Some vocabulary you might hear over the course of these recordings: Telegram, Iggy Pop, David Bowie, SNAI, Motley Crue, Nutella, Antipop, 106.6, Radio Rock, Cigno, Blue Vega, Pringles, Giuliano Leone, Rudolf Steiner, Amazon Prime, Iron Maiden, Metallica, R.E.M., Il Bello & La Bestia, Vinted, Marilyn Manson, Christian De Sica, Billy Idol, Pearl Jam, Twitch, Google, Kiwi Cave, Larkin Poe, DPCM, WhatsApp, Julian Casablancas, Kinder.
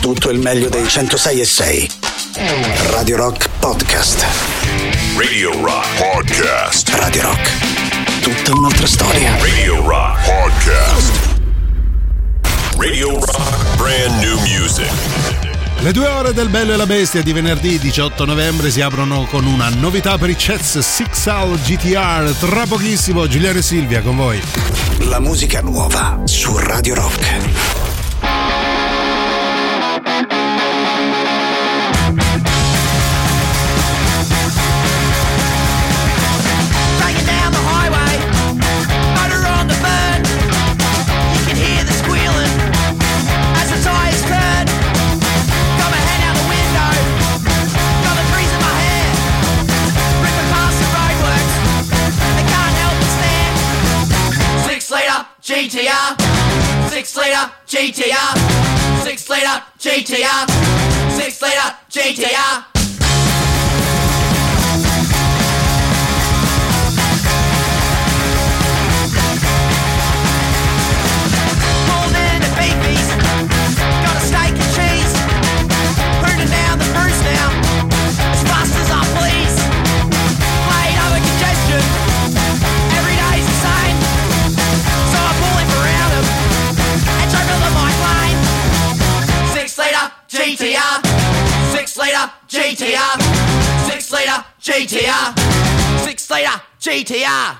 tutto il meglio dei 106.6. Radio Rock Podcast. Radio Rock Podcast. Radio Rock. Tutta un'altra storia. Radio Rock Podcast. Radio Rock Brand New Music. Le 2 ore del Bello e la Bestia di venerdì 18 novembre si aprono con una novità per i Chess 6L GTR. Tra pochissimo Giuliano e Silvia con voi. La musica nuova su Radio Rock. GTR, 6 liter GTR, 6 liter GTR, 6 liter GTR. Pulled in the beefies, got a steak and cheese, burning down the bruise now, as fast as I please. Played over congestion. GTR, 6 liter GTR, 6 liter GTR, 6 liter GTR.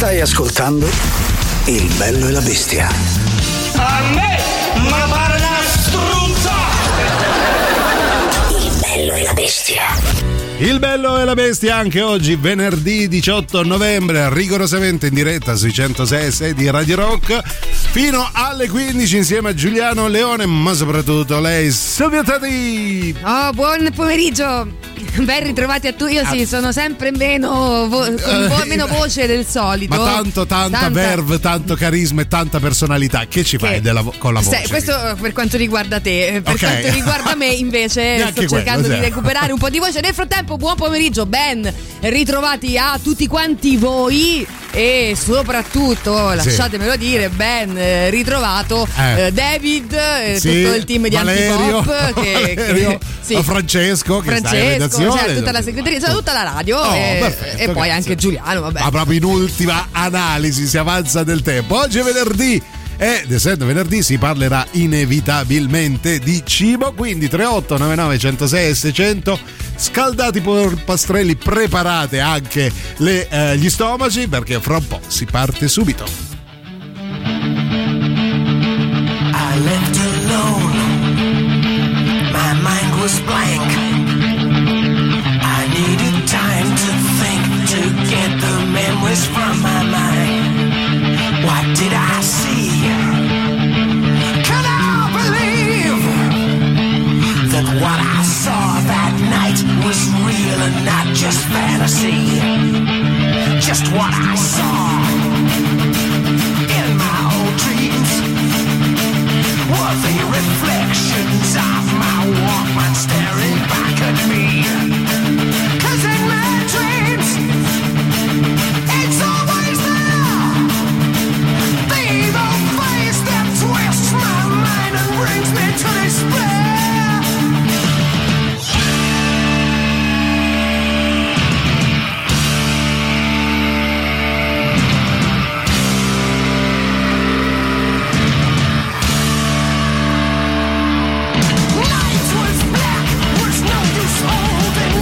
Stai ascoltando Il Bello e la Bestia. A me, ma pare una struzza! Il Bello e la Bestia. Il Bello e la Bestia anche oggi, venerdì 18 novembre, rigorosamente in diretta sui 106.6 di Radio Rock, fino alle 15 insieme a Giuliano Leone, ma soprattutto lei, Silvia Teti! Oh, buon pomeriggio! Ben ritrovati a tutti. Io sì, sono sempre meno con meno voce del solito. Ma tanta verve, tanto carisma e tanta personalità. Che ci fai con la voce? Questo per quanto riguarda te. Per quanto riguarda me invece sto cercando di recuperare un po' di voce. Nel frattempo buon pomeriggio, ben ritrovati a tutti quanti voi. E soprattutto, lasciatemelo dire, ben ritrovato David, tutto il team di Antipop, Francesco, che sta in redazione, tutta la segreteria, tutta la radio, perfetto, e poi anche Giuliano, vabbè. Ma proprio in ultima analisi si avanza del tempo. Oggi è venerdì ed essendo venerdì si parlerà inevitabilmente di cibo, quindi 38 99 106 600. Scaldati polpastrelli, preparate anche gli stomaci, perché fra un po' si parte subito. I left alone, my mind was blank, I needed time to think, to get the memories from my mind. What did I see? Can I believe that what I saw that was real and not just fantasy, just what I saw in my old dreams were the reflections of my Walkman staring back at me. Cause in my dreams it's always there, the evil face that twists my mind and brings me to despair. Holding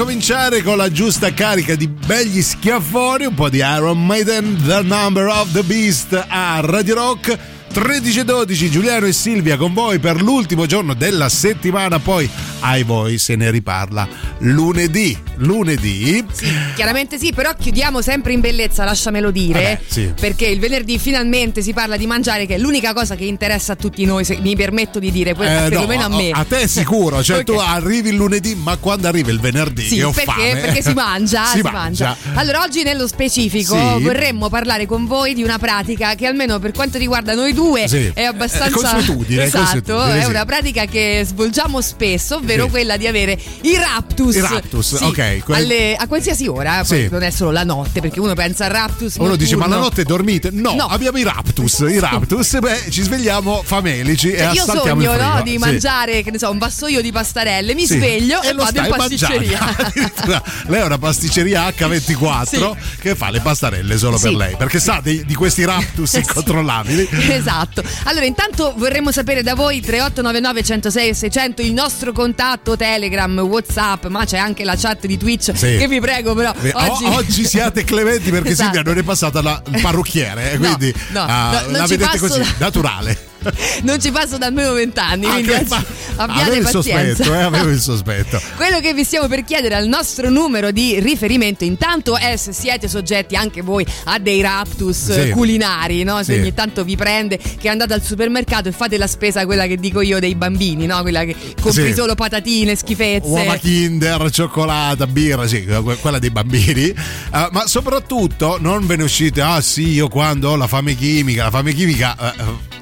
cominciare con la giusta carica di begli schiaffoni, un po' di Iron Maiden, The Number of the Beast a Radio Rock. 13:12, Giuliano e Silvia con voi per l'ultimo giorno della settimana, poi ai voi se ne riparla lunedì. Sì, chiaramente sì, però chiudiamo sempre in bellezza, lasciamelo dire, sì. Perché il venerdì finalmente si parla di mangiare, che è l'unica cosa che interessa a tutti noi, se mi permetto di dire, perlomeno a me. A te sicuro, cioè okay. Tu arrivi il lunedì, ma quando arrivi il venerdì sì, ho fame. Perché si mangia. Allora oggi nello specifico vorremmo parlare con voi di una pratica che almeno per quanto riguarda noi due è abbastanza consuetudine, è una pratica che svolgiamo spesso, ovvero quella di avere i raptus. Ok. A qualsiasi ora, non è solo la notte, perché uno pensa al raptus. Uno dice: ma la notte dormite? No, abbiamo i raptus. Ci svegliamo famelici e assaltiamo il frigo. Io sogno di mangiare, che ne so, un vassoio di pastarelle, mi sveglio e vado in pasticceria. Lei è una pasticceria H24 che fa le pastarelle solo per lei, perché sa di questi raptus incontrollabili. Esatto. Allora, intanto vorremmo sapere da voi 3899 106 600, il nostro contatto Telegram, WhatsApp, ma c'è anche la chat di Twitch che vi prego però oggi siate clementi, perché Silvia non è passata il parrucchiere, quindi la vedete così naturale. Non ci passo da almeno 20 anni, quindi abbiate pazienza. Avevo il sospetto. Quello che vi stiamo per chiedere al nostro numero di riferimento intanto è se siete soggetti anche voi a dei raptus culinari, no? Se ogni tanto vi prende che andate al supermercato e fate la spesa, quella che dico io dei bambini, no? Quella che compri solo patatine, schifezze, uova Kinder, cioccolata, birra, quella dei bambini, ma soprattutto non ve ne uscite io quando ho la fame chimica,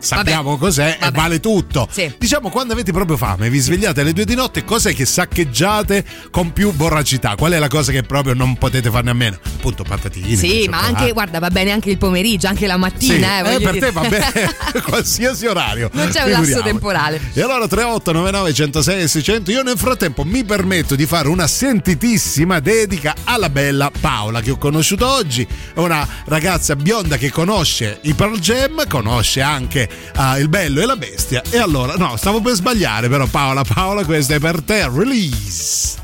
sappiamo cos'è e vale tutto. Diciamo, quando avete proprio fame, vi svegliate alle 2 di notte, cos'è che saccheggiate con più voracità? Qual è la cosa che proprio non potete farne a meno? Appunto, patatine, ma anche, guarda, va bene anche il pomeriggio, anche la mattina, per te va bene qualsiasi orario, non c'è un lasso temporale. E allora 3899 106 600. Io nel frattempo mi permetto di fare una sentitissima dedica alla bella Paola, che ho conosciuto oggi. È una ragazza bionda che conosce i Pearl Jam, conosce anche Il Bello e la Bestia, e allora stavo per sbagliare, però Paola, questa è per te, Release.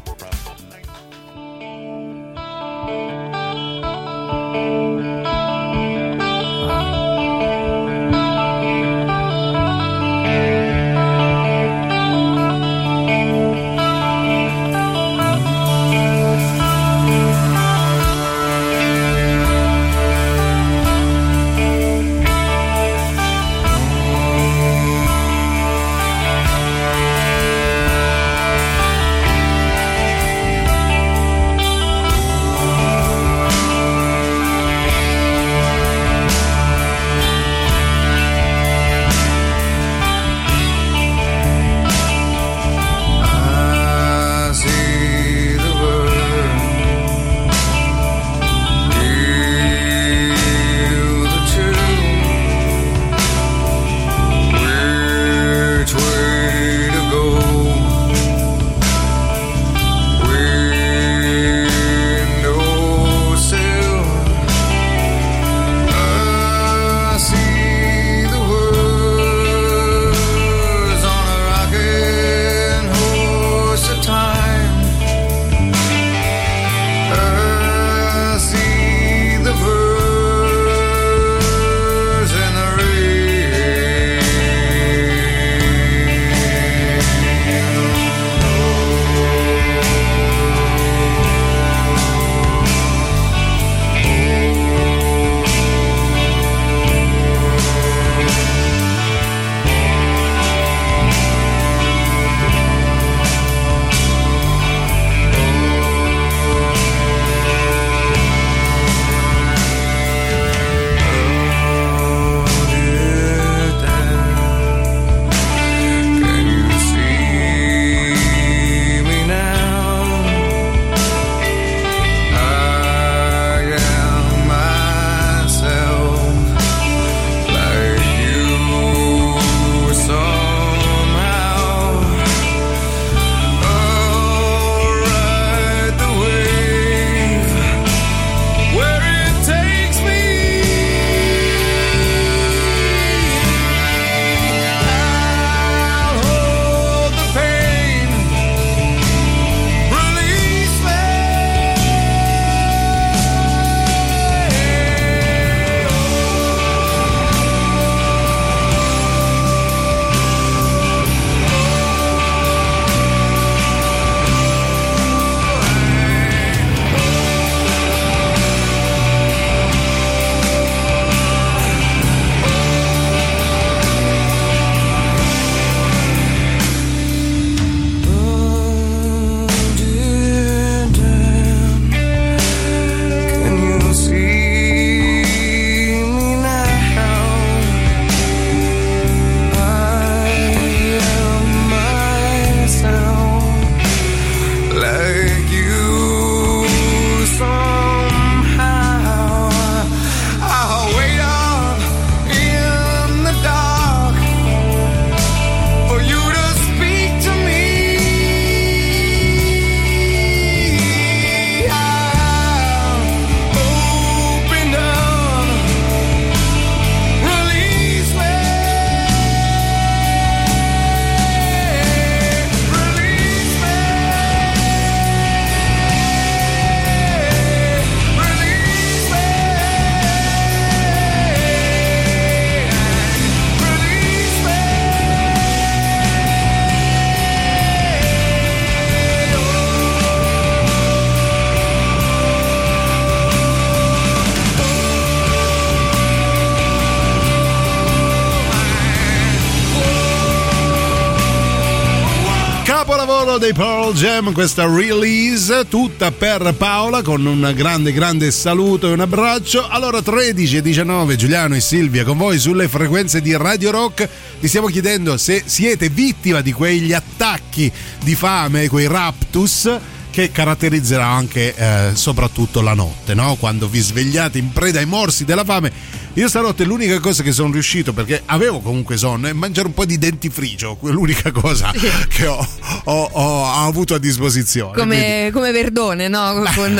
singolo dei Pearl Jam, questa Release, tutta per Paola, con un grande saluto e un abbraccio. Allora 13:19, Giuliano e Silvia con voi sulle frequenze di Radio Rock. Vi stiamo chiedendo se siete vittima di quegli attacchi di fame, quei raptus che caratterizzerà anche soprattutto la notte, no? Quando vi svegliate in preda ai morsi della fame. Io stanotte l'unica cosa che sono riuscito, perché avevo comunque sonno, è mangiare un po' di dentifricio, l'unica cosa che ho avuto a disposizione. Come Verdone, no? Con,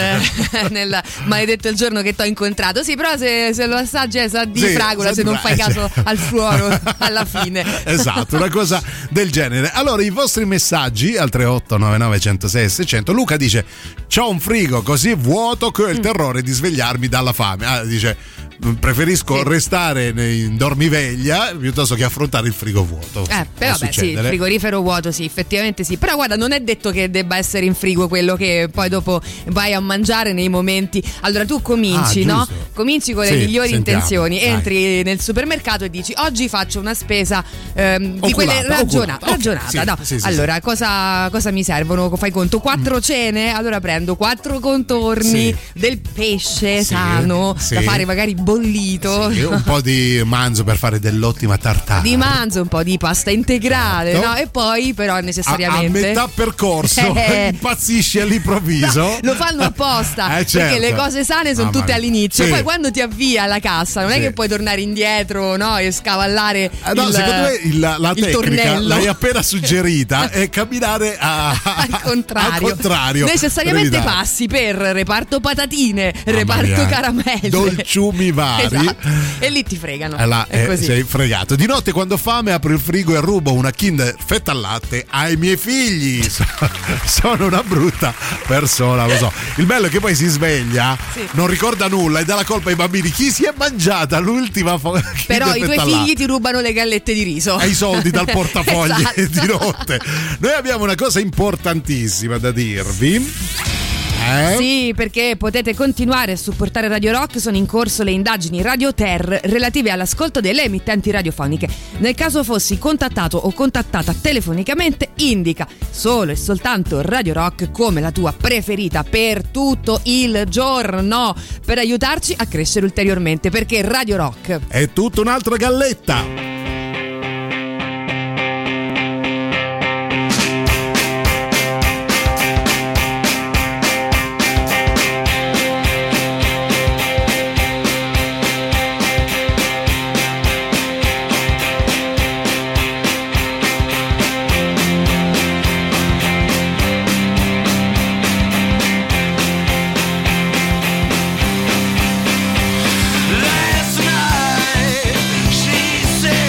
nel maledetto il giorno che t'ho incontrato. Sì, però se lo assaggi sa di fragola, se non fai caso al suolo alla fine. Esatto, una cosa del genere. Allora, i vostri messaggi al 38 99 106 600. Luca dice: c'ho un frigo così vuoto che ho il terrore di svegliarmi dalla fame. Ah, dice, preferisco restare in dormiveglia piuttosto che affrontare il frigo vuoto. Però beh, sì, il frigorifero vuoto, sì, effettivamente sì. Però guarda, non è detto che debba essere in frigo quello che poi dopo vai a mangiare nei momenti. Allora tu cominci, no? Cominci con le migliori intenzioni. Dai. Entri nel supermercato e dici: oggi faccio una spesa di quelle ragionata. Okay. Allora, cosa mi servono? Fai conto, 4 cene? Allora prendo 4 contorni, del pesce sano, da fare magari bollito, un po' di manzo per fare dell'ottima tartara, di manzo, un po' di pasta integrale, no? E poi però necessariamente a metà percorso impazzisci all'improvviso. No, lo fanno apposta, certo, perché le cose sane sono tutte all'inizio, poi quando ti avvia alla cassa non è che puoi tornare indietro, no? E scavallare secondo me la tecnica tornello. L'hai appena suggerita è camminare al contrario. Necessariamente passi per reparto patatine, reparto caramelle, dolciumi vari, e lì ti fregano. È così. Sei fregato. Di notte, quando ho fame, apro il frigo e rubo una Kinder fetta al latte ai miei figli. Sono una brutta persona, lo so. Il bello è che poi si sveglia, non ricorda nulla e dà la colpa ai bambini. Chi si è mangiata l'ultima Kinder? Però i tuoi figli ti rubano le gallette di riso e i soldi dal portafogli. Di notte. Noi abbiamo una cosa importantissima da dirvi. Sì, perché potete continuare a supportare Radio Rock. Sono in corso le indagini Radio Ter relative all'ascolto delle emittenti radiofoniche. Nel caso fossi contattato o contattata telefonicamente, indica solo e soltanto Radio Rock come la tua preferita per tutto il giorno, per aiutarci a crescere ulteriormente, perché Radio Rock è tutta un'altra galletta. Last night, she said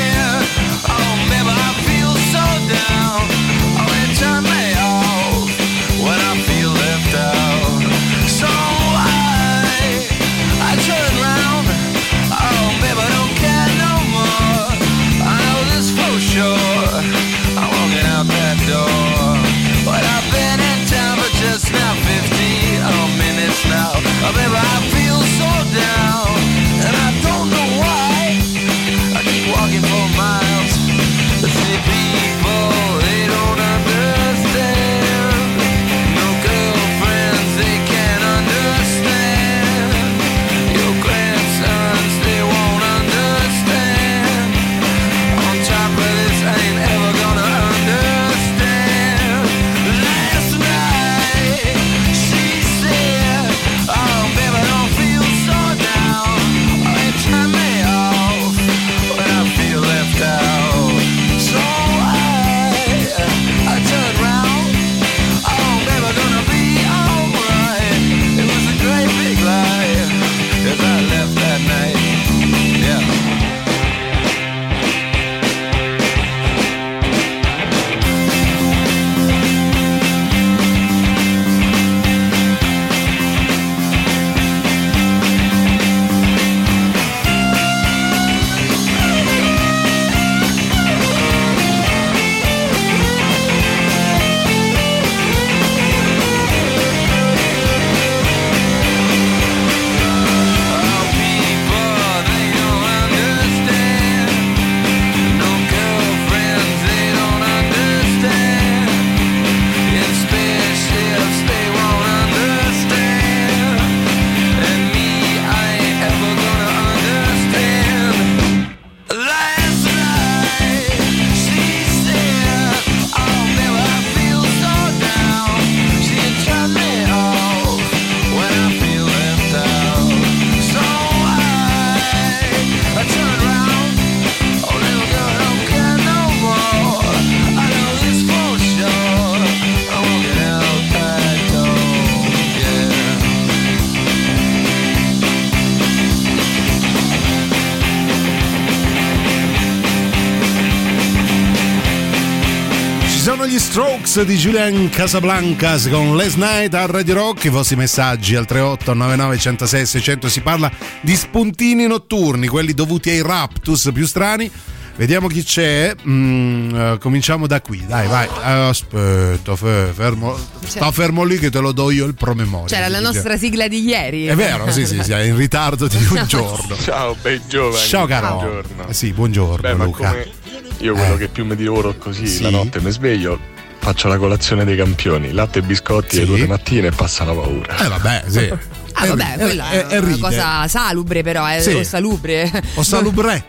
gli Strokes di Julian Casablancas con Last Night a Radio Rock. I vostri messaggi al 38 99 106 600. Si parla di spuntini notturni, quelli dovuti ai raptus più strani. Vediamo chi c'è. Cominciamo da qui, dai, vai. Aspetta, fermo. Sta fermo lì che te lo do io il promemoria. C'era la nostra sigla di ieri. È vero, sì, è in ritardo di un giorno. Ciao, bei giovani. Ciao, caro. Buongiorno. Sì, buongiorno. Beh, ma Luca. Come io quello che più mi divoro così sì. La notte mi sveglio, faccio la colazione dei campioni, latte e biscotti sì. E 2 mattina e passa la paura. Vabbè, sì. Ah, vabbè, quella è una cosa salubre, però sì. O salubre o salubre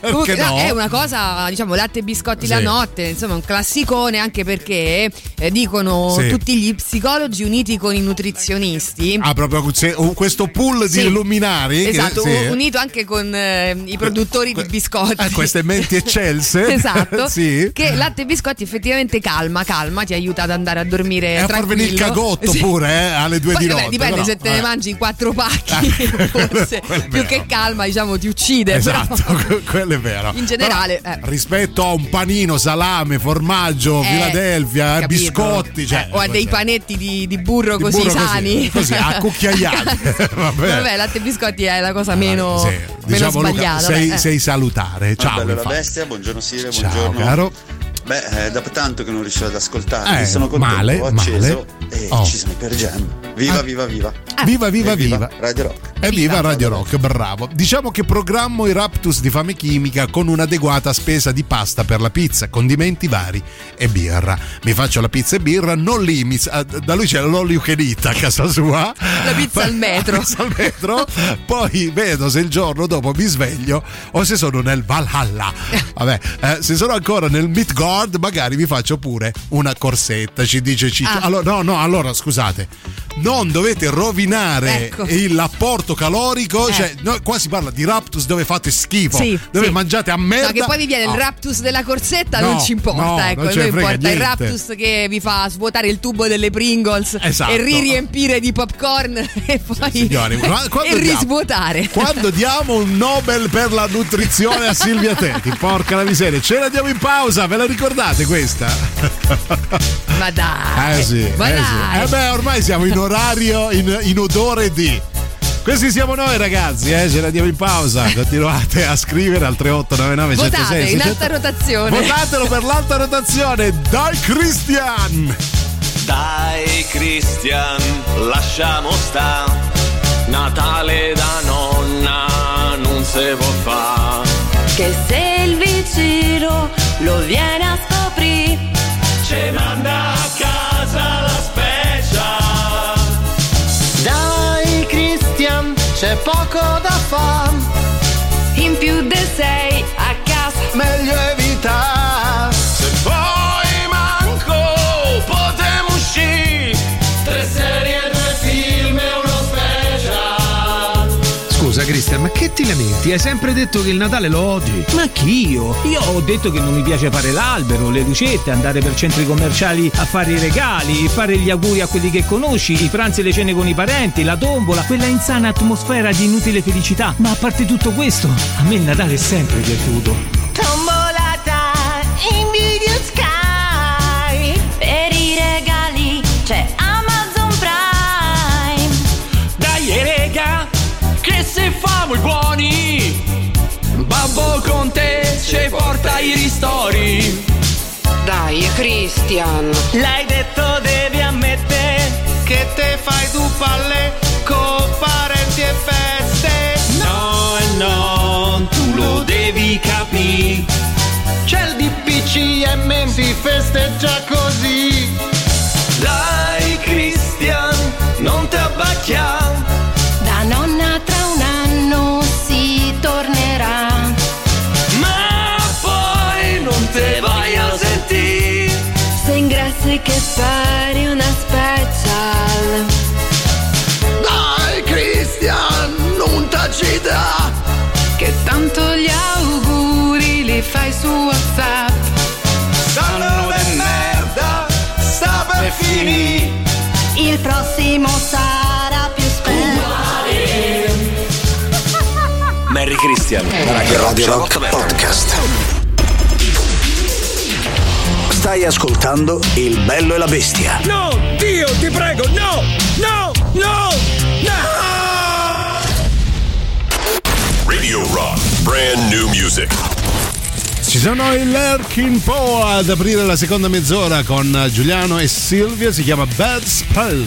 comunque, no? È una cosa, diciamo, latte e biscotti sì. La notte, insomma, un classicone, anche perché dicono sì. Tutti gli psicologi uniti con i nutrizionisti, proprio questo pool sì. Di luminari, esatto, che, sì. Unito anche con i produttori di biscotti, queste menti eccelse esatto sì. Che latte e biscotti effettivamente calma, ti aiuta ad andare a dormire e tranquillo, a far venire il cagotto sì. Pure alle 2 di notte, dipende, però. Te ne mangi 4 pacchi forse più che calma, diciamo, ti uccide, esatto, però. Quello è vero in generale, però. Rispetto a un panino, salame, formaggio, Philadelphia, capito. Biscotti, cioè, o a dei panetti di burro, di così burro sani così a cucchiaiate vabbè, latte e biscotti è la cosa meno, sì. Diciamo, meno sbagliata. Luca, sei salutare. Ciao, La Bestia, buongiorno Silvia, buongiorno. Ciao, caro. Beh, da tanto che non riuscivo ad ascoltarvi, sono contento, ho acceso e ci sono i Pearl Jam. Viva Radio Rock. Evviva Radio Rock, bravo. Diciamo che programmo i raptus di fame chimica con un'adeguata spesa di pasta per la pizza, condimenti vari e birra. Mi faccio la pizza e birra, non lì, da lui c'è l'olio you can eat a casa sua. La pizza al metro. Poi vedo se il giorno dopo mi sveglio o se sono nel Valhalla. Vabbè, se sono ancora nel Midgard, magari mi faccio pure una corsetta, ci dice Ciccio. Allora scusate, non dovete rovinare l'apporto calorico. Cioè, qua si parla di raptus dove fate schifo, sì, dove sì. Mangiate a merda, che poi vi viene il raptus della corsetta, non ci importa, non ci importa niente. Il raptus che vi fa svuotare il tubo delle Pringles, esatto. E riempire di popcorn e poi signori, e risvuotare. Quando diamo un Nobel per la nutrizione a Silvia Teti, porca la miseria, ce la diamo in pausa, ve la ricordate questa? Ma dai, sì. Beh, ormai siamo in orario, in odore di questi siamo noi, ragazzi, ce la diamo in pausa. Continuate a scrivere al 3899 106 in alta rotazione. Votatelo per l'alta rotazione. Dai Christian, lasciamo sta. Natale da nonna non se può fa. Che se il vicino lo viene a scoprire, ce manda a casa la special. C'è poco da far, in più di 6 a casa meglio evitare. Se poi manco potremo uscire, 3 serie, 2 film e uno special. Scusa Christian, ma che ti lamenti? Hai sempre detto che il Natale lo odi. Ma chi io? Io ho detto che non mi piace fare l'albero, le lucette, andare per centri commerciali a fare i regali, fare gli auguri a quelli che conosci, i pranzi e le cene con i parenti, la tombola, quella insana atmosfera di inutile felicità. Ma a parte tutto questo, a me il Natale è sempre piaciuto. Tombolata in Video Sky, per i regali c'è Amazon Prime. Dai rega, che se famo i buoni, Babbo con te ci porta i ristori. Dai Christian, l'hai detto, devi ammettere che te fai due palle con parenti e feste. No, tu lo devi capire, c'è il DPCM, si festeggia così. Dai Christian, non te abbacchiamo, da nonna tra un anno si tornerà. Se vai a sentire, se ingrassi che fare una special. Dai Christian, non taci da, che tanto gli auguri li fai su WhatsApp. Sanno di merda, sta per finire, il prossimo sarà più speciale. Merry Christian, Radio Rock Podcast. Stai ascoltando Il Bello e la Bestia. No, Dio, ti prego, no, no, no, no! Radio Rock, brand new music. Ci sono i Larkin Poe ad aprire la seconda mezz'ora con Giuliano e Silvia, si chiama Bad Spell.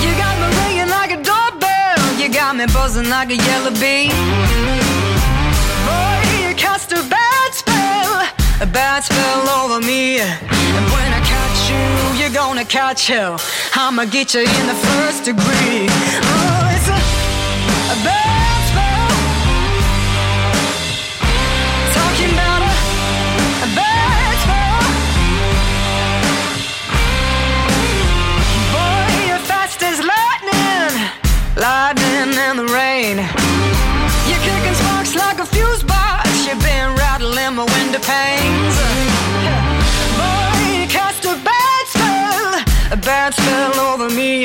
You got me ringing like a doorbell. You got me buzzing like a yellow bee. Boy, you cast a bad spell over me. And when I catch you, you're gonna catch hell. I'ma get you in the first degree. Oh, it's a bad spell. Talking about a bad spell. Lightning and the rain. You're kicking sparks like a fuse box. You've been rattling my window panes. Boy, you cast a bad spell over me.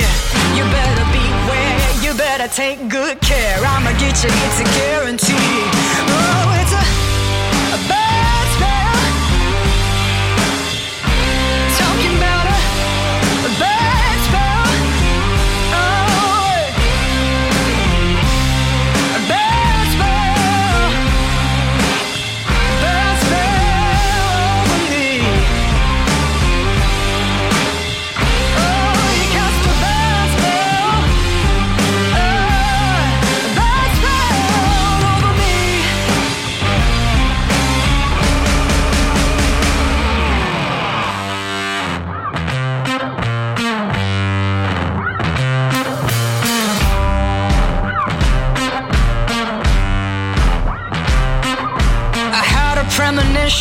You better beware, you better take good care. I'ma get you, it's a guarantee. Oh, it's a bad spell. Talking about a bad.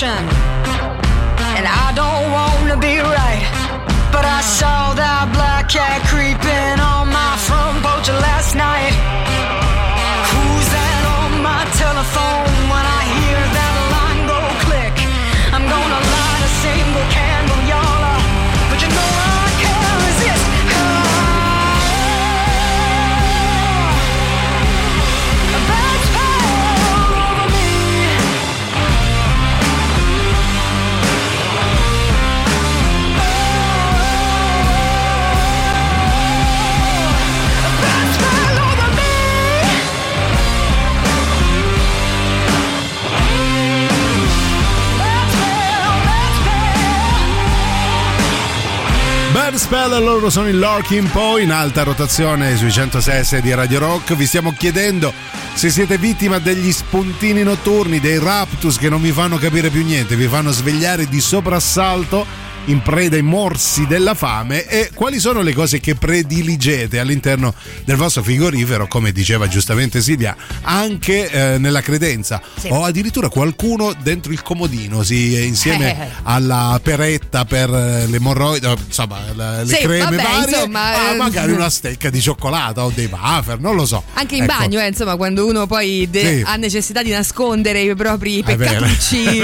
And I don't wanna be right, but I saw that black cat creeping on my front porch last night. Who's that on my telephone? When I hear that line go click, I'm gonna light a single candle, y'all up, but you know I can't resist. Oh, a bad spell over me. Bad Spell, loro sono il Larkin Poe, in alta rotazione sui 106.6 di Radio Rock. Vi stiamo chiedendo se siete vittima degli spuntini notturni, dei raptus che non vi fanno capire più niente, vi fanno svegliare di soprassalto in preda ai morsi della fame, e quali sono le cose che prediligete all'interno del vostro frigorifero, come diceva giustamente Silvia, anche nella credenza, sì. O addirittura qualcuno dentro il comodino, sì, insieme alla peretta per l'emorroide, insomma le sì, creme, vabbè, varie, insomma, magari una stecca di cioccolata o dei wafer, non lo so, anche in bagno, insomma, quando uno poi sì, ha necessità di nascondere i propri peccatucci,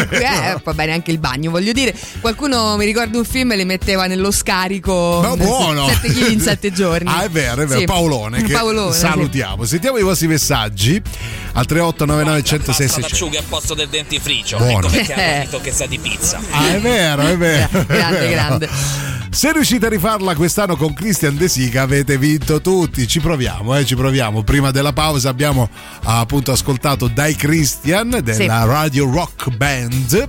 va bene anche il bagno, voglio dire. Qualcuno, mi ricordo un film, li metteva nello scarico, ma buono, 7 kg in 7 giorni. Ah, è vero, sì. Paolone, che Paolone, salutiamo, sì. Sentiamo i vostri messaggi al 3899 106. L'acciuga al posto del dentifricio, buono. Ecco perché ha un dito che sa di pizza. Ah, è vero, è vero. Grande, è vero. Grande. Se riuscite a rifarla quest'anno con Christian De Sica avete vinto tutti. Ci proviamo, ci proviamo. Prima della pausa abbiamo appunto ascoltato dai Christian della, sì, Radio Rock Band.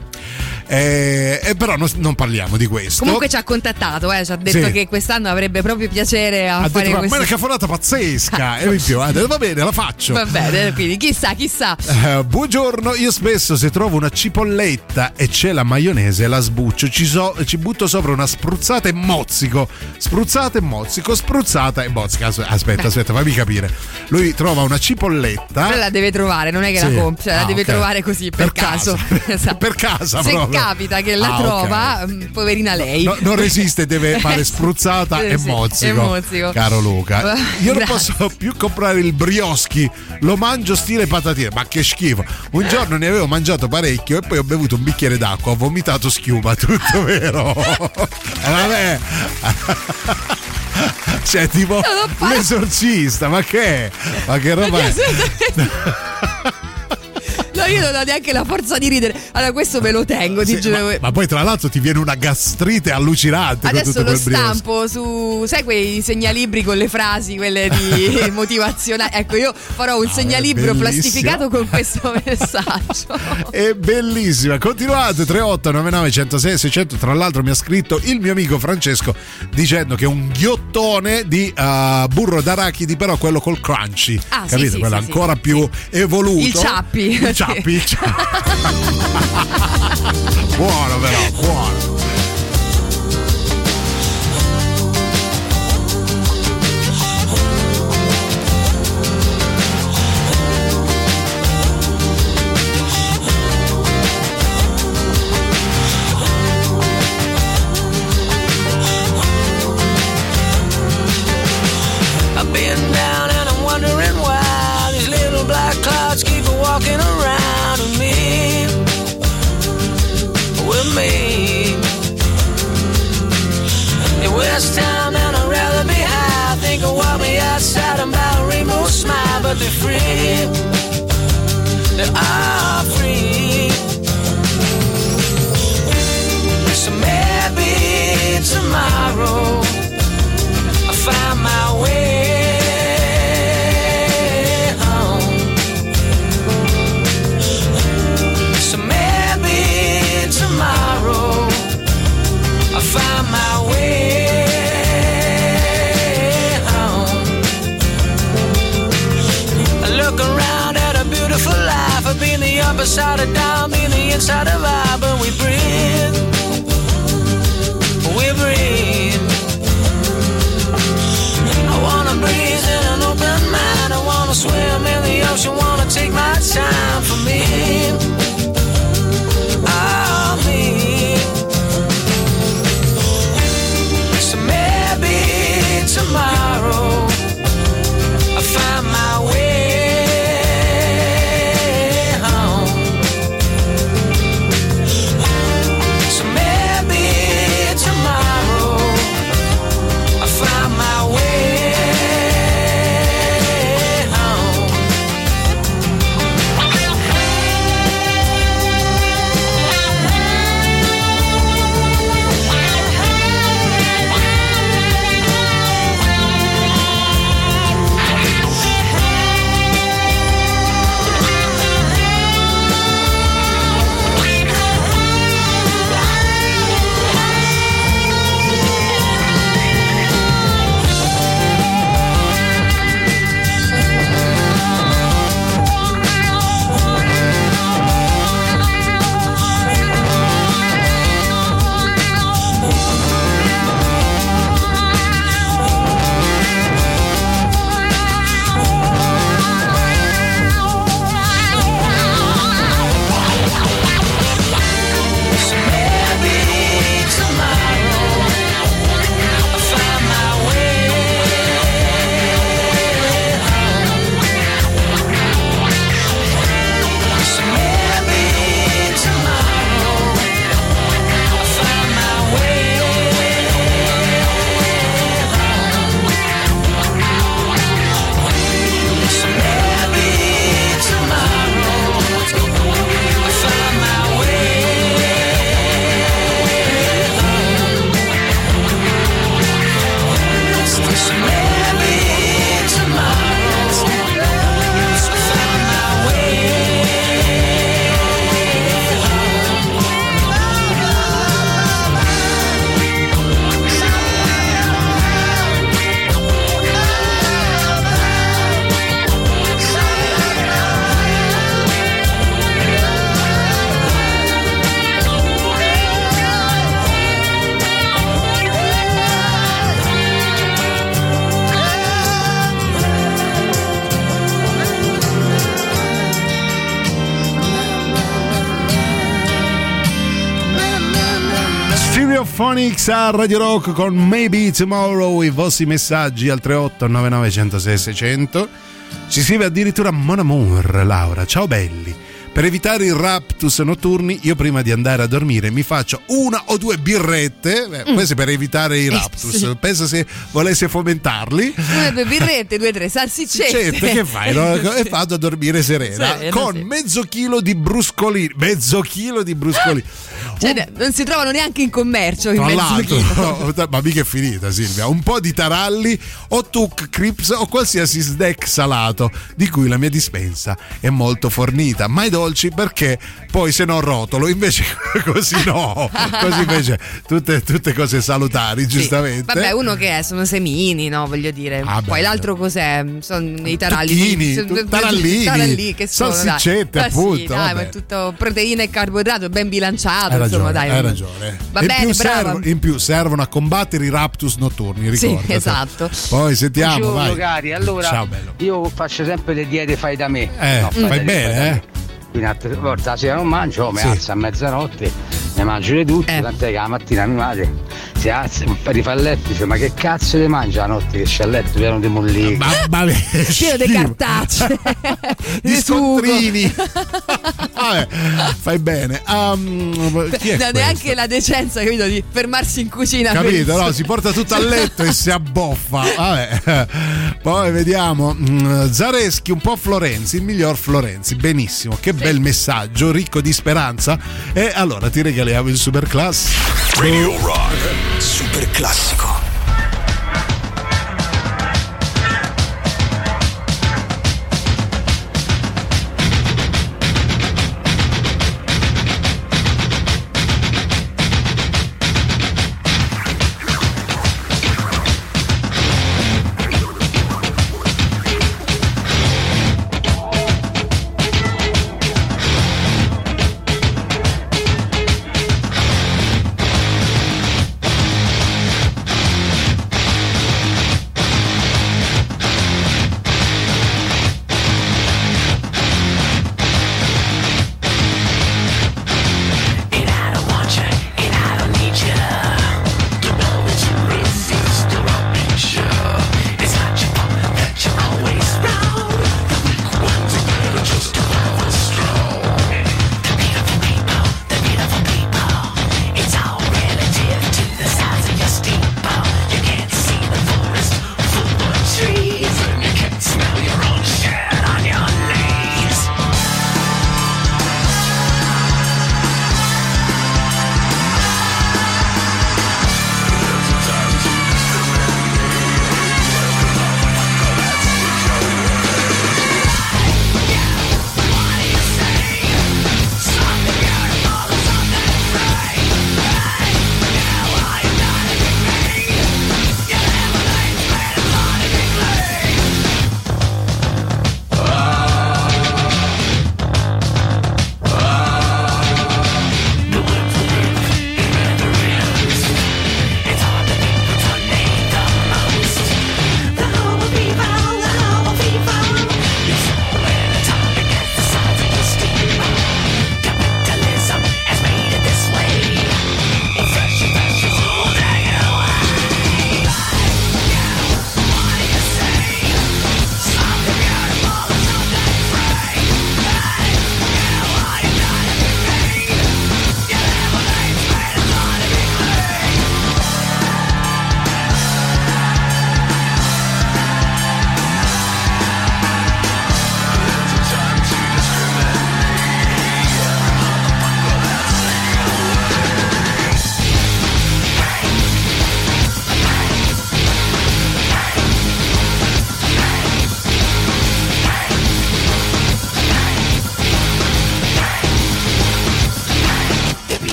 Però non parliamo di questo. Comunque ci ha contattato, ci ha detto, sì, che quest'anno avrebbe proprio piacere a ha fare detto, ma è una cafonata pazzesca. E in più ha detto, va bene, la faccio. Va bene, quindi chissà, chissà. Buongiorno, io spesso se trovo una cipolletta e c'è la maionese la sbuccio, ci butto sopra una spruzzata e mozzico. Spruzzata e mozzico, spruzzata e mozzica. Aspetta, fammi capire. Lui trova una cipolletta, però la deve trovare, non è che sì, la compra, la deve trovare così per caso. Per casa, sì, proprio. capita che la trova, okay. Poverina lei. No, non resiste, deve fare spruzzata e mozzico. Caro Luca, io non posso più comprare il brioschi, lo mangio stile patatine, ma che schifo. Un giorno ne avevo mangiato parecchio e poi ho bevuto un bicchiere d'acqua, ho vomitato schiuma, tutto vero. Vabbè. Cioè tipo l'esorcista, ma che? Ma che roba è? No, io non ho neanche la forza di ridere. Allora questo me lo tengo, ti giuro. Ma poi tra l'altro ti viene una gastrite allucinante. Adesso tutto lo stampo su, sai quei segnalibri con le frasi, quelle di motivazionale. Ecco, io farò un segnalibro plastificato con questo messaggio. È bellissima. Continuate 38 99 106 600. Tra l'altro mi ha scritto il mio amico Francesco dicendo che è un ghiottone di burro d'arachidi, però quello col crunchy. Ah, capito? Sì, quello sì, ancora sì, più sì, evoluto. Il ciappi. Buono però, buono. I've been down and I'm wondering why these little black clouds keep walking around with me. It was time and I'd rather be high. Think of what we outside about a rainbow smile, but they're free. They are free. So maybe tomorrow I'll find my way. Find my way home. I look around at a beautiful life. I've been the upper side of down, been the inside of I, but we breathe. We breathe. I wanna breathe in an open mind. I wanna swim in the ocean. Wanna take my time for me. Oh, me. Tomorrow I find my way home. So maybe tomorrow I find my way Phonics a Radio Rock con Maybe Tomorrow. I vostri messaggi al 38 99 106 600. Ci scrive addirittura Mon Amour Laura: ciao belli, per evitare i raptus notturni io prima di andare a dormire mi faccio 1 o 2 birrette. Questo è per evitare i raptus, sì. Penso se volesse fomentarli, 2 birrette, 2 o 3 salsiccette, che fai, no? E vado a dormire serena, sì, con mezzo chilo di bruscolini. Cioè, non si trovano neanche in commercio, tra l'altro, no, ma mica è finita Silvia. Un po' di taralli o tuk crips o qualsiasi snack salato di cui la mia dispensa è molto fornita, ma i dolci perché poi se no rotolo, invece così no, così invece tutte cose salutari, sì, giustamente. Vabbè, uno che è, sono semini, no, voglio dire, ah, poi bello. L'altro cos'è? Sono i taralli, tarallini, che sono salsiccette, appunto, dai, ma è tutto proteine e carboidrato ben bilanciato. Insomma, dai, hai ragione. Va bene, in più servono a combattere i raptus notturni, ricordati. Sì, esatto. Poi sentiamo. Buongiorno, vai. Cari, allora, ciao, io faccio sempre le diete fai da me. No, fai bene, Quindi altre volte la sera non mangio, mi alzo a mezzanotte, ne mangio le tutte, tant'è che la mattina mia madre si alza, rifà il letto, dice: ma che cazzo le mangi la notte che c'è a letto pieno di mollica, pieno di cartacce, di scontrini. Fai bene. Neanche la decenza, capito, di fermarsi in cucina, capito, no? Si porta tutto a letto e si abboffa. Poi vediamo Zareschi, un po' Florenzi, il miglior Florenzi, benissimo, che bel messaggio ricco di speranza. E allora ti regaliamo il super classico. Radio Rock super classico.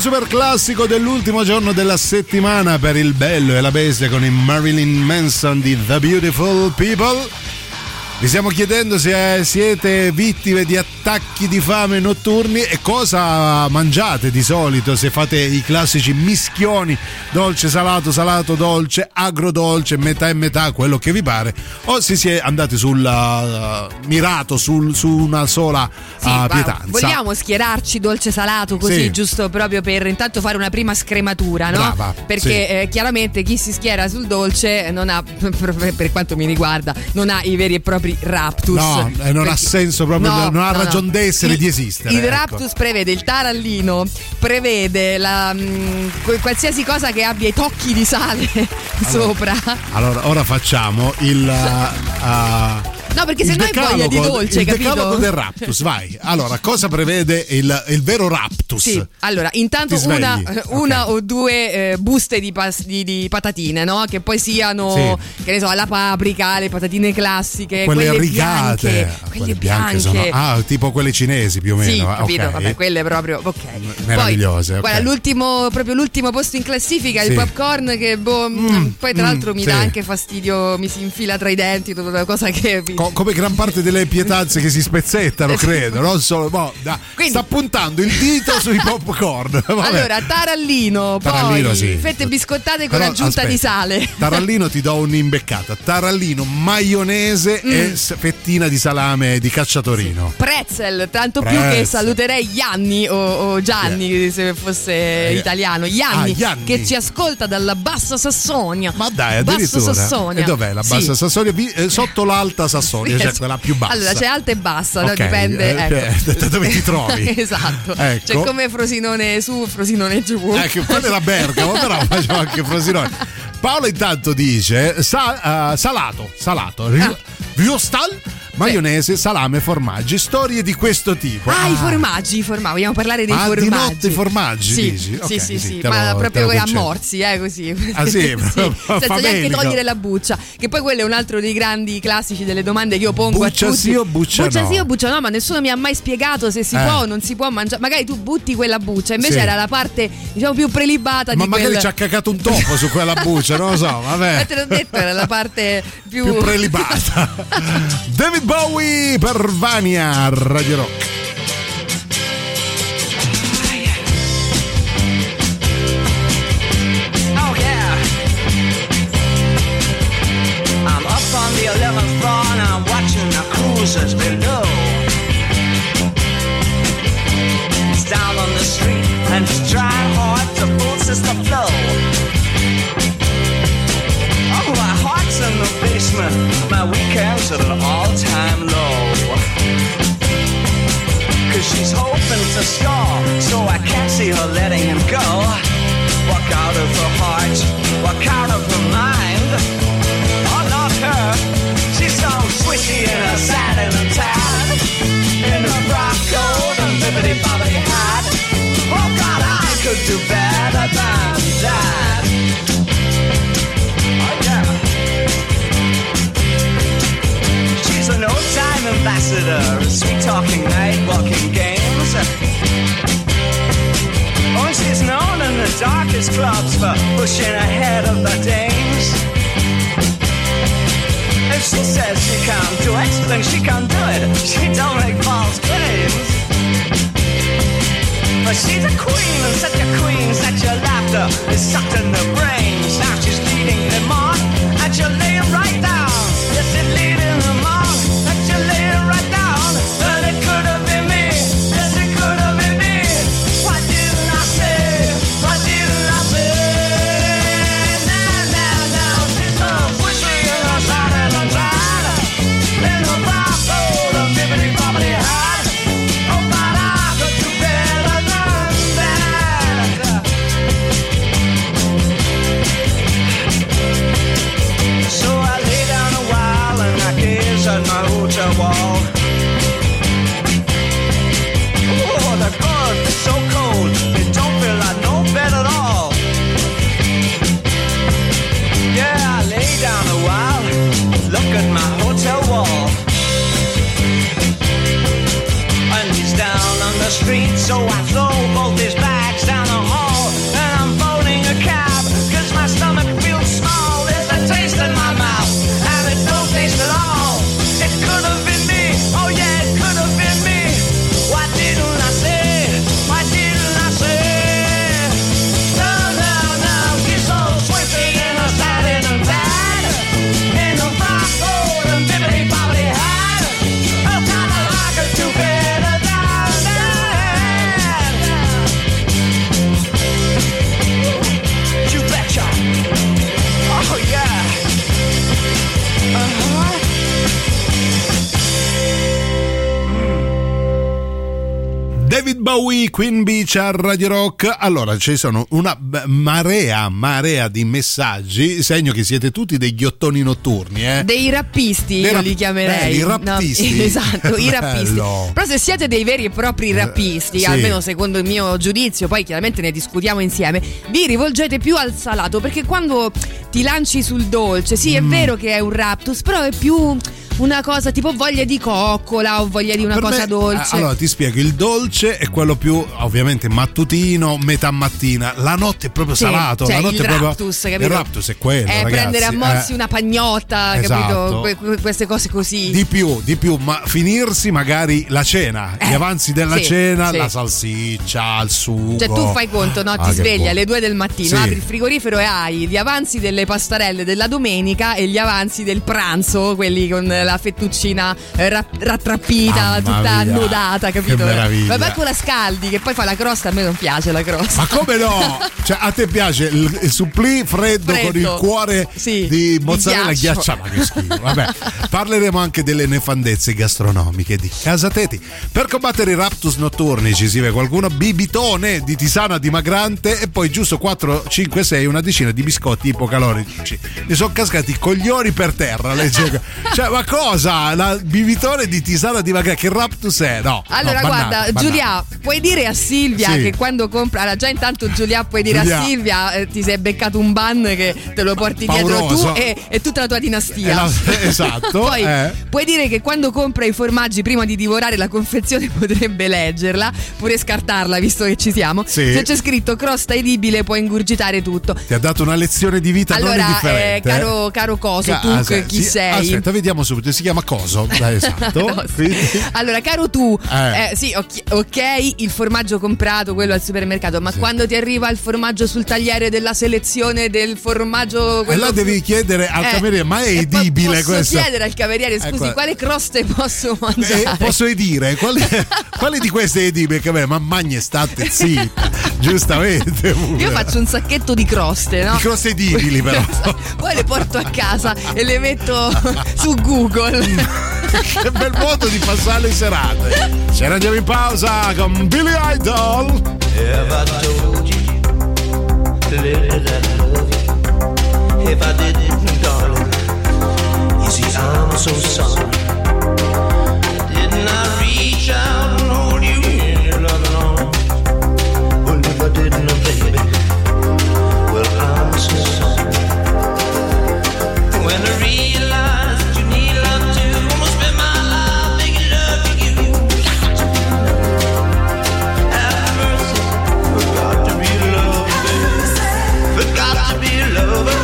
super classico dell'ultimo giorno della settimana per Il Bello e la Bestia con i Marilyn Manson di The Beautiful People. Vi stiamo chiedendo se siete vittime di attacchi di fame notturni e cosa mangiate di solito, se fate i classici mischioni dolce salato, salato dolce, agrodolce, metà e metà, quello che vi pare, o se siete andati mirato su una sola pietanza. Vogliamo schierarci dolce salato così, sì, giusto proprio per intanto fare una prima scrematura, no? Brava, perché sì, chiaramente chi si schiera sul dolce non ha, per quanto mi riguarda, non ha i veri e propri raptus. No, non perché ha senso proprio, no, non ha ragione d'essere di esistere. Il raptus prevede il tarallino, prevede qualsiasi cosa che abbia i tocchi di sale sopra. Allora, ora facciamo no, perché se no è voglia di dolce, capito? Il decalogo del raptus, vai. Allora, cosa prevede il vero raptus? Sì, allora, intanto una o due buste di patatine, no? Che poi siano, sì, che ne so, alla paprika, le patatine classiche, quelle rigate, quelle bianche sono, tipo quelle cinesi più o meno. Sì, capito, okay, vabbè, quelle proprio, ok, meravigliose. Poi, okay, guarda, l'ultimo posto in classifica, sì, il popcorn che, poi tra l'altro mi dà anche fastidio, mi si infila tra i denti, tutta una cosa che... Come gran parte delle pietanze che si spezzettano, credo, non solo. Quindi, sta puntando il dito sui popcorn. Vabbè. Allora, tarallino poi sì, fette biscottate con aggiunta di sale. Tarallino ti do un'imbeccata. Tarallino, maionese e fettina di salame di cacciatorino. Sì. Pretzel, tanto più che saluterei Gianni o Gianni, yeah, se fosse italiano. Gianni che ci ascolta dalla Bassa Sassonia. Ma dai, addirittura. Bassa Sassonia. E dov'è la Bassa Sassonia? Sotto l'Alta Sassonia. C'è cioè quella più bassa. Allora c'è alta e bassa, okay, dipende da dove ti trovi. Esatto, ecco, c'è come Frosinone su, Frosinone giù. Ecco, quella era Bergamo, però facciamo anche Frosinone. Paolo intanto dice salato, Riostal, maionese, salame, formaggi, storie di questo tipo. I formaggi, vogliamo parlare dei formaggi. Ah, di notte i formaggi, sì, dici? Okay, sì, ma proprio a morsi, così. Ah sì? Sì, senza neanche togliere la buccia, che poi quello è un altro dei grandi classici delle domande che io pongo a tutti. Buccia sì o buccia no, ma nessuno mi ha mai spiegato se si può o non si può mangiare. Magari tu butti quella buccia, invece era la parte, diciamo, più prelibata ma di magari ci ha cacato un topo su quella buccia, non lo so, vabbè. Ma te l'ho detto, era la parte più prelibata. David Bowie per Vania, Radio Rock. Oh yeah, I'm up on the 11th floor and I'm watching the cruisers below. It's down on the street and it's try hard to boost the flow. My heart's in the basement, my weekend's at an all-time low. Cause she's hoping to score, so I can't see her letting him go. Walk out of her heart, walk out of her mind. Oh, not her, she's so swishy and sad and tired. In her frock coat and bibbidi-bobbidi hat. Oh God, I could do better than that. An old-time ambassador, a sweet-talking, night-walking games. Oh, she's known in the darkest clubs for pushing ahead of the dames. If she says she can't do it, then she can't do it. She don't make false claims. But she's a queen, and such a queen, such a laughter is sucked in the brains. Now she's leading them on, and she'll lay them right down. Yes, she's leading them on. Bowie, Queen Beach a Radio Rock. Allora, ci sono una marea di messaggi, segno che siete tutti degli ottoni notturni, eh? Dei rappisti, io li chiamerei. I rappisti. No, esatto, i rappisti. Però se siete dei veri e propri rappisti, sì, almeno secondo il mio giudizio, poi chiaramente ne discutiamo insieme, vi rivolgete più al salato, perché quando ti lanci sul dolce, sì, è vero che è un raptus, però è più una cosa tipo voglia di coccola o voglia di una per cosa me, dolce. Allora ti spiego, il dolce è quello più ovviamente mattutino, metà mattina. La notte è proprio, sì, salato, cioè la notte il è proprio raptus, capito? Il raptus è quello, è ragazzi, prendere a morsi una pagnotta, esatto, capito? Queste cose così. Di più, ma finirsi magari la cena, gli avanzi della cena, la salsiccia, il sugo. Cioè tu fai conto, no? Ti svegli alle 2 del mattino, apri il frigorifero e hai gli avanzi delle pastarelle della domenica e gli avanzi del pranzo, quelli con la fettuccina rattrappita, tutta annodata, capito? Vabbè, con la Scaldi che poi fa la crosta, a me non piace la crosta. Ma come no? Cioè a te piace il supplì freddo con il cuore di mozzarella ghiacciata, che schifo. Vabbè, parleremo anche delle nefandezze gastronomiche di Casa Teti. Per combattere i raptus notturni ci si vede qualcuno bibitone di tisana dimagrante e poi giusto 4, 5, 6 una decina di biscotti ipocalorici. Ne sono cascati i coglioni per terra, cioè ma cosa? La bibitone di tisana dimagrante, che raptus è? No. Allora, no, guarda, Giulia, puoi dire a Silvia che quando compra, allora, già intanto Giulia, puoi dire a Silvia ti sei beccato un ban che te lo porti dietro tu e tutta la tua dinastia. Esatto. Poi puoi dire che quando compra i formaggi, prima di divorare la confezione potrebbe leggerla, pure scartarla, visto che ci siamo. Sì. Se c'è scritto crosta edibile puoi ingurgitare tutto. Ti ha dato una lezione di vita, allora, non indifferente. Allora, caro coso, tu chi sei? Aspetta, vediamo subito, si chiama coso. Esatto. No, sì. Allora, caro tu, sì, ok, il formaggio comprato, quello al supermercato, ma quando ti arriva il formaggio sul tagliere della selezione del formaggio, quello là devi chiedere al cameriere, ma è edibile posso questo? Posso chiedere al cameriere, scusi, quale croste posso mangiare? Posso edire? Quale di queste è edibile? Ma magne, state zitta. Giustamente. Pure. Io faccio un sacchetto di croste, no? Di croste edibili, però. Poi le porto a casa e le metto su Google. Che bel modo di passare le serate. Ce ne andiamo in pausa con Billy Idol. If I told you the little that I love you, if I didn't, darling, you see I'm so sorry. Didn't I reach out and hold you in your loving arms? Well, if I didn't, baby, well, I'm so sorry. When I realized that you need love too, I almost spent my life making love to you. Have mercy, forgot to be a lover. Forgot to be a lover.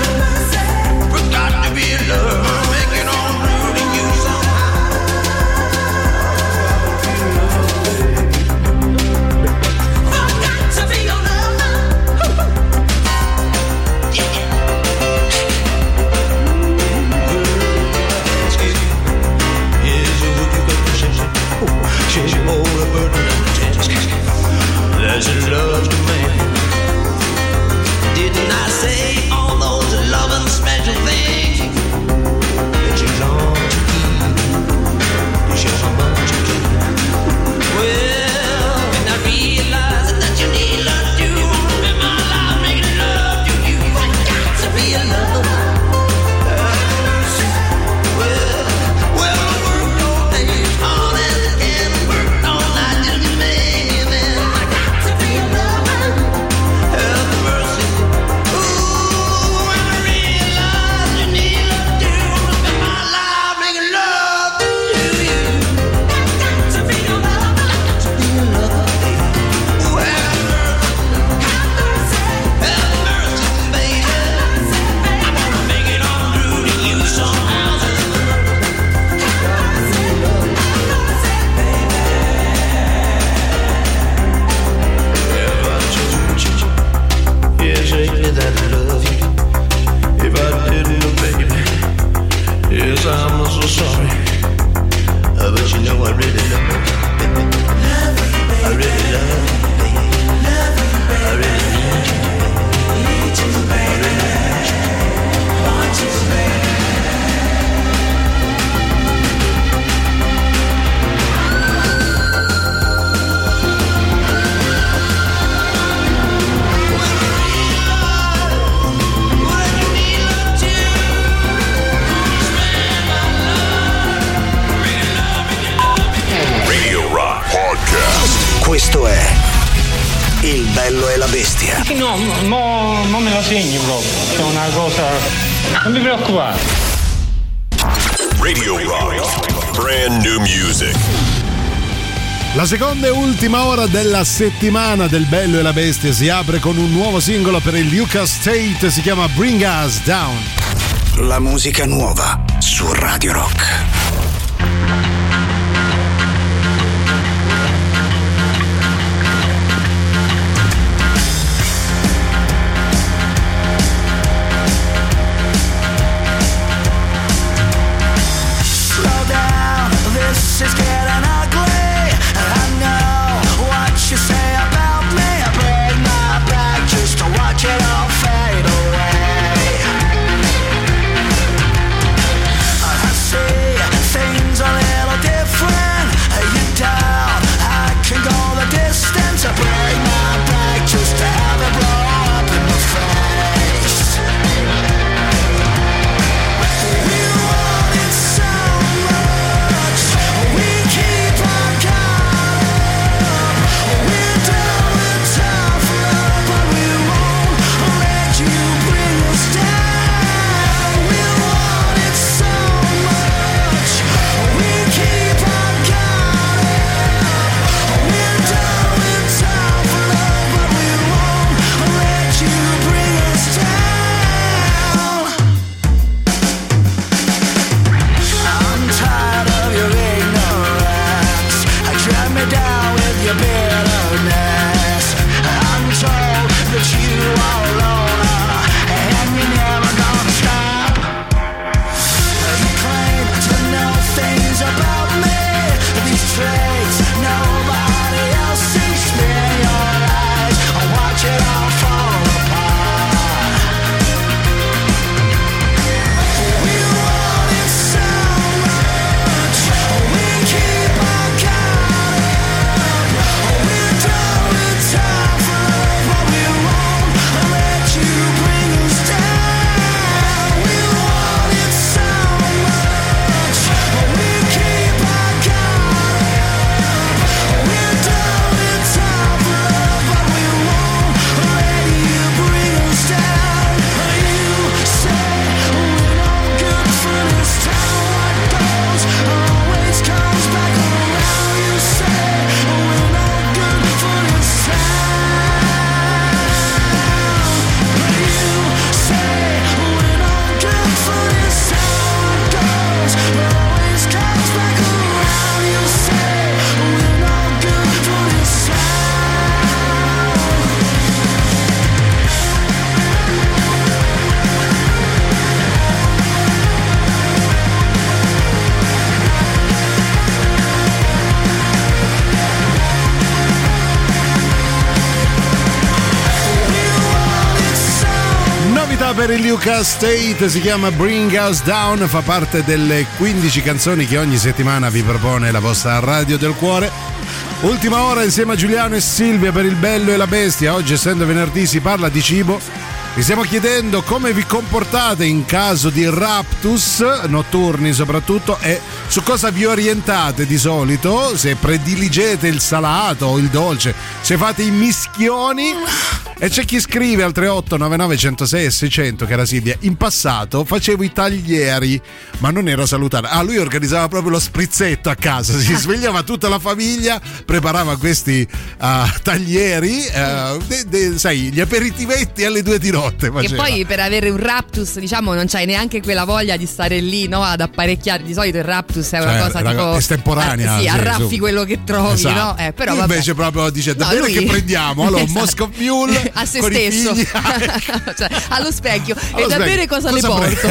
Bello e la Bestia. No, non me lo segni proprio. È una cosa. Non mi preoccupare. Radio Rock. Brand new music. La seconda e ultima ora della settimana del Bello e la Bestia si apre con un nuovo singolo per il Lucas State, si chiama Bring Us Down. La musica nuova su Radio Rock. Il Lucas State si chiama Bring Us Down, fa parte delle 15 canzoni che ogni settimana vi propone la vostra radio del cuore. Ultima ora insieme a Giuliano e Silvia per il Bello e la Bestia. Oggi, essendo venerdì, si parla di cibo. Vi stiamo chiedendo come vi comportate in caso di raptus notturni soprattutto, e su cosa vi orientate di solito, se prediligete il salato o il dolce, se fate i mischioni. E c'è chi scrive al 38 99 106 600, cara Silvia, in passato facevo i taglieri ma non ero salutare. Ah, lui organizzava proprio lo sprizzetto a casa, si svegliava tutta la famiglia, preparava questi taglieri, sai, gli aperitivetti alle 2 di notte faceva. E poi per avere un raptus, diciamo, non c'hai neanche quella voglia di stare lì, no, ad apparecchiare. Di solito il raptus è una cosa tipo estemporanea, sì, arraffi quello che trovi, esatto. No? Però vabbè. Invece proprio dice davvero no, lui... che prendiamo allora, esatto. Moscow Mule a se stesso, cioè, allo specchio, allo e da bere cosa le porto?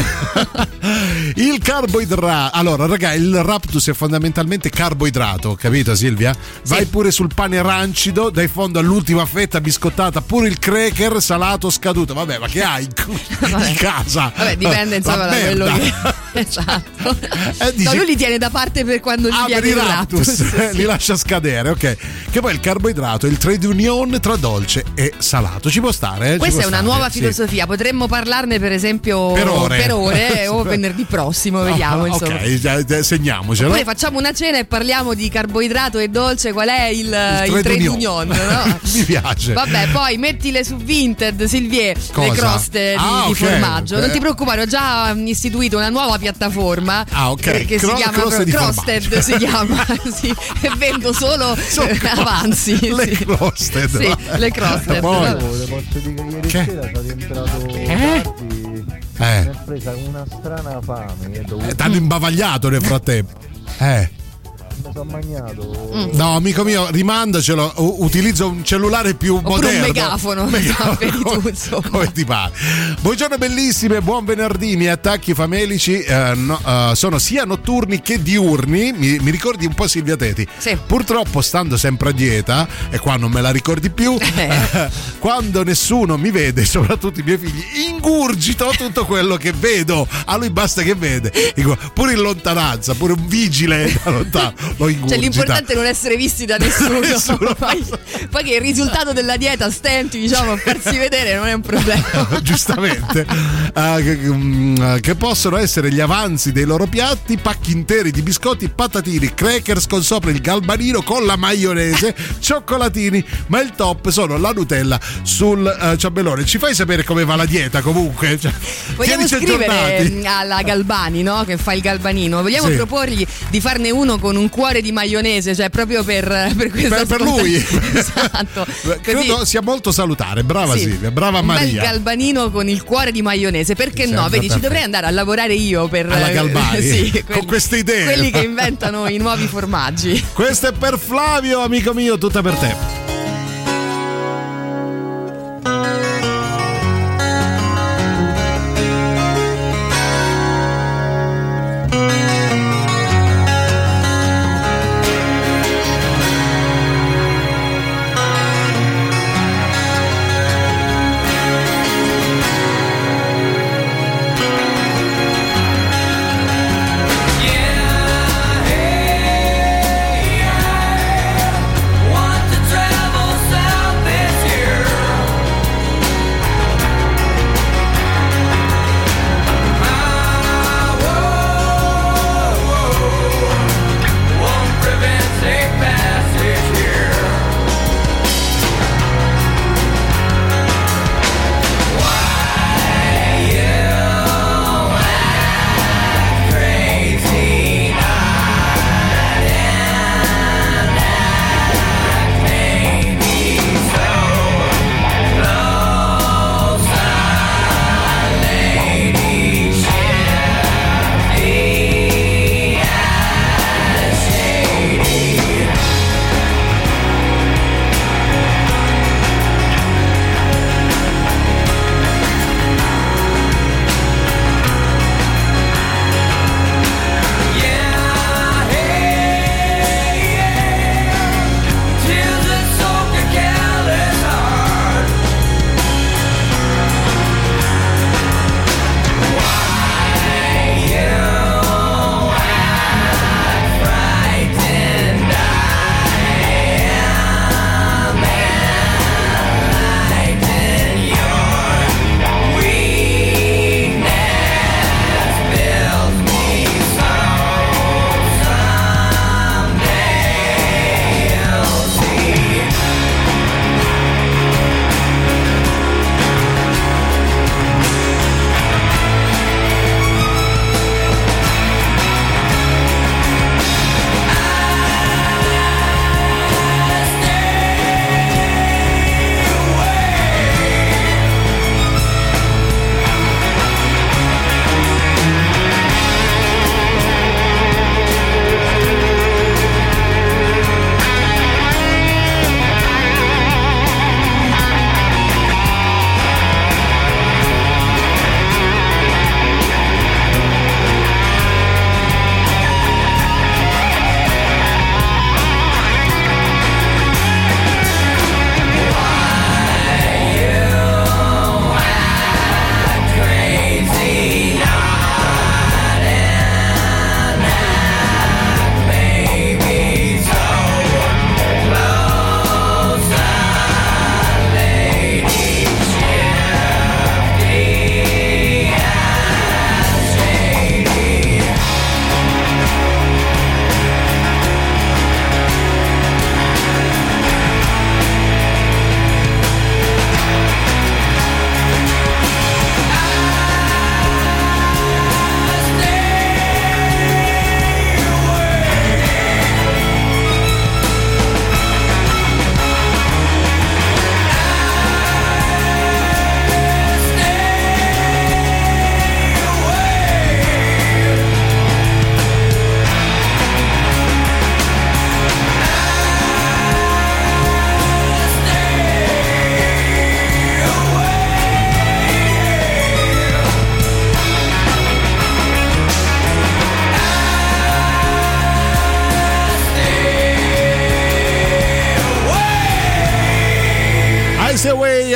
Il carboidrato. Allora, raga, il raptus è fondamentalmente carboidrato, capito Silvia? Vai sì. Pure sul pane rancido, dai fondo all'ultima fetta biscottata, pure il cracker salato scaduto. Vabbè, ma che hai in casa? Vabbè, dipende insomma da quello che. Esatto. Dici... No, lui li tiene da parte per quando gli viene il raptus. Li lascia scadere, ok. Perché poi il carboidrato è il trade union tra dolce e salato. Ci può stare? Questa è una nuova filosofia, sì. Potremmo parlarne per esempio per ore o venerdì prossimo, vediamo. Insomma. Ok, segniamocelo. Poi facciamo una cena e parliamo di carboidrato e dolce, qual è il trade union, no? Mi piace. Vabbè, poi mettile su Vinted, Silvia, le croste di formaggio. Non ti preoccupare, ho già istituito una nuova piattaforma che si chiama Crosted, si chiama, sì, e vendo solo avanzi. Le crosted. Sì, le crosted. Le posso dire che ieri sera sono entrato tardi, mi è presa una strana fame. T'hanno imbavagliato nel frattempo. Mi sono magnato. No, amico mio, rimandacelo. Utilizzo un cellulare più moderno. Un megafono. Come ti pare. Buongiorno bellissime, buon venerdì. I miei attacchi famelici sono sia notturni che diurni. Mi ricordi un po' Silvia Teti. Sì. Purtroppo, stando sempre a dieta, e qua non me la ricordi più, quando nessuno mi vede, soprattutto i miei figli, ingurgito tutto quello che vedo. A lui basta che vede. Pure in lontananza, pure un vigile da lontano. Cioè, l'importante è non essere visti da nessuno, poi che il risultato della dieta stenti, diciamo, a farsi vedere non è un problema. Giustamente. Che possono essere gli avanzi dei loro piatti, pacchi interi di biscotti, patatini, crackers con sopra il galbanino con la maionese, cioccolatini, ma il top sono la Nutella sul ciambellone. Ci fai sapere come va la dieta comunque? Cioè, vogliamo scrivere alla Galbani, no? Che fa il galbanino. Vogliamo proporgli di farne uno con un cuore di maionese, cioè proprio per questo. Per lui. Esatto. Credo sia molto salutare. Brava Silvia, brava un Maria. Un bel galbanino con il cuore di maionese, perché no? Vedi, ci dovrei andare a lavorare io per alla Galbani, con queste idee. Quelli che inventano i nuovi formaggi. Questo è per Flavio, amico mio, tutta per te. Try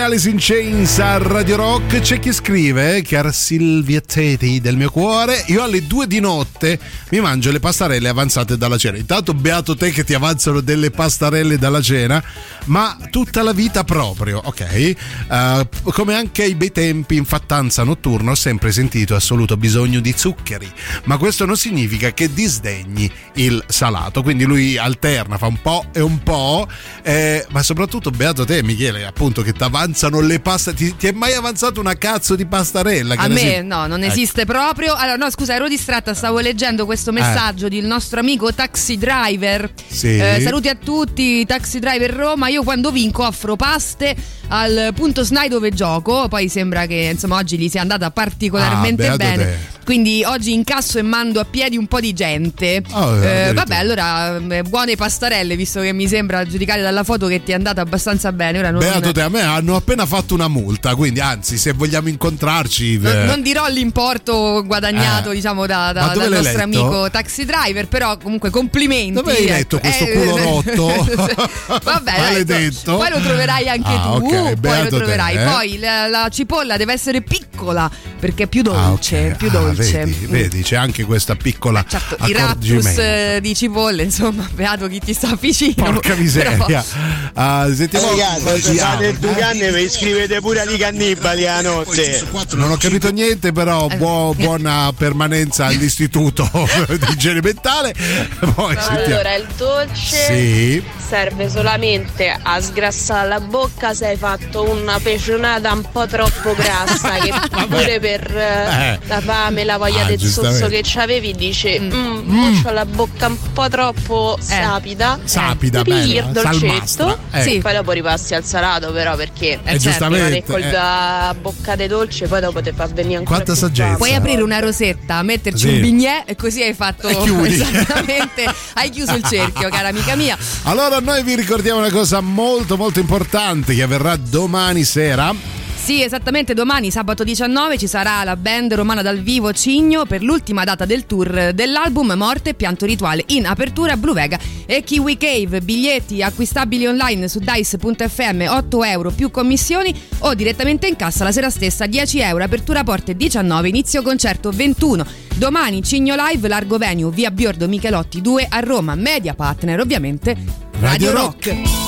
Alice in Chains a Radio Rock. C'è chi scrive: cara Silvia Teti del mio cuore, io alle 2 di notte mi mangio le pastarelle avanzate dalla cena. Intanto beato te che ti avanzano delle pastarelle dalla cena, ma tutta la vita proprio, ok? Come anche ai bei tempi in fattanza notturna ho sempre sentito assoluto bisogno di zuccheri, ma questo non significa che disdegni il salato. Quindi lui alterna, fa un po' e un po', ma soprattutto beato te Michele, appunto, che t'avanzano le pasta. Ti è mai avanzato una cazzo di pastarella? Che a me no, non esiste proprio. Allora no, scusa, ero distratta, stavo leggendo questo messaggio del nostro amico Taxi Driver. Sì. Saluti a tutti, Taxi Driver Roma. Io quando vinco offro paste al punto SNAI dove gioco, poi sembra che insomma oggi gli sia andata particolarmente bene. Te. Quindi oggi incasso e mando a piedi un po' di gente. Vabbè, allora buone pastarelle, visto che mi sembra, giudicare dalla foto, che ti è andata abbastanza bene. Ora non... Beato te, a me hanno appena fatto una multa, quindi anzi, se vogliamo incontrarci... Non dirò l'importo guadagnato, diciamo, dal nostro amico Taxi Driver, però comunque complimenti. Dove hai letto questo culo rotto? Vabbè, maledetto. Poi lo troverai anche tu, okay, poi lo troverai. Te, Poi la cipolla deve essere piccola, perché è più dolce, più dolce. Vedi, c'è anche questa piccola, certo, i raptus di cipolle, insomma, beato chi ti sta vicino. Porca miseria. Però... sentiamo, ragazzi, due canne mi scrivete pure agli cannibali la notte. Non ho capito niente, però buona permanenza all'istituto di igiene mentale. Poi, allora, il dolce serve solamente a sgrassare la bocca se hai fatto una pecionata un po' troppo grassa, che pure per la fame, la voglia del sozzo che c'avevi, dice c'ho la bocca un po' troppo sapida, pigli il dolcetto, poi dopo ripassi al salato, però, perché giustamente con la boccata dolce poi dopo te fa venire ancora quanta più saggezza. Puoi aprire una rosetta, metterci un bignè e così hai fatto esattamente, hai chiuso il cerchio, cara amica mia. Allora noi vi ricordiamo una cosa molto molto importante che avverrà domani sera. Sì, esattamente, domani sabato 19 ci sarà la band romana dal vivo Cigno per l'ultima data del tour dell'album Morte e Pianto Rituale. In apertura Blue Vega e Kiwi Cave. Biglietti acquistabili online su dice.fm, €8 più commissioni, o direttamente in cassa la sera stessa, €10. Apertura porte 19, inizio concerto 21. Domani Cigno Live, largo venue via Biordo Michelotti 2 a Roma. Media partner ovviamente Radio Rock. Hello.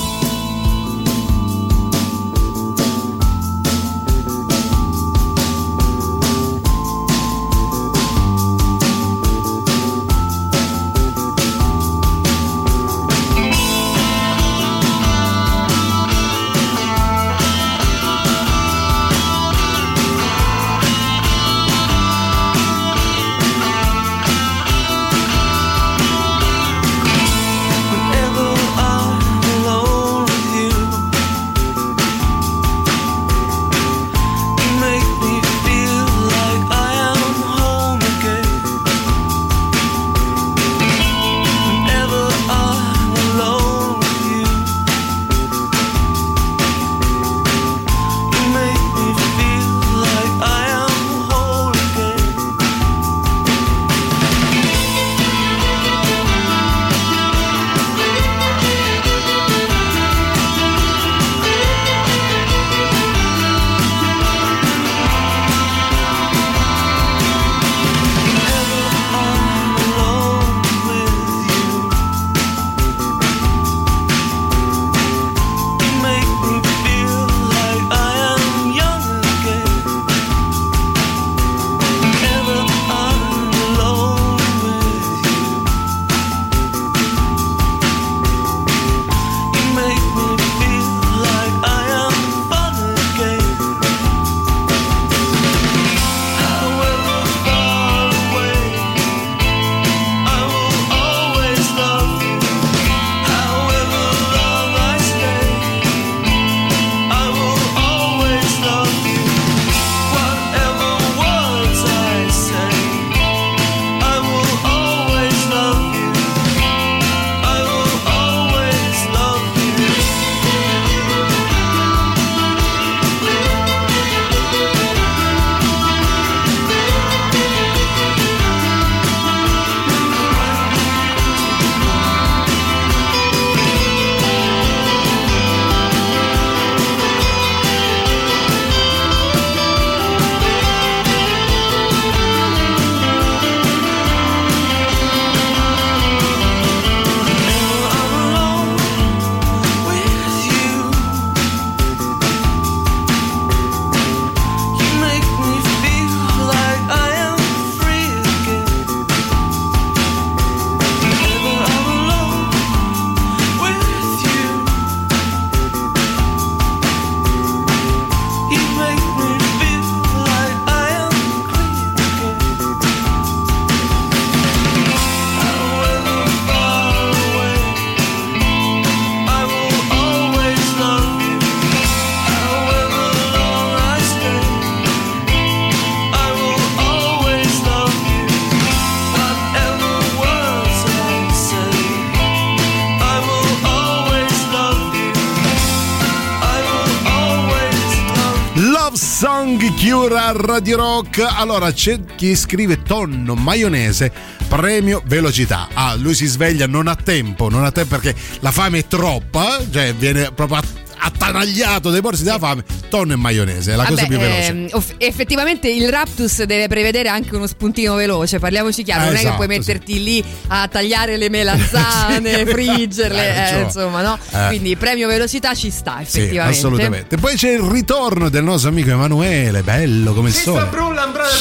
Cure, Radio Rock. Allora c'è chi scrive tonno maionese premio velocità. Ah, lui si sveglia, non ha tempo perché la fame è troppa, cioè viene proprio attanagliato dai morsi della fame. Tonno e maionese è la cosa più veloce. Effettivamente il raptus deve prevedere anche uno spuntino veloce, parliamoci chiaro, non esatto, è che puoi metterti lì a tagliare le melanzane, friggerle, insomma, no? Quindi premio velocità ci sta effettivamente. Sì, assolutamente. Poi c'è il ritorno del nostro amico Emanuele, bello come il sole.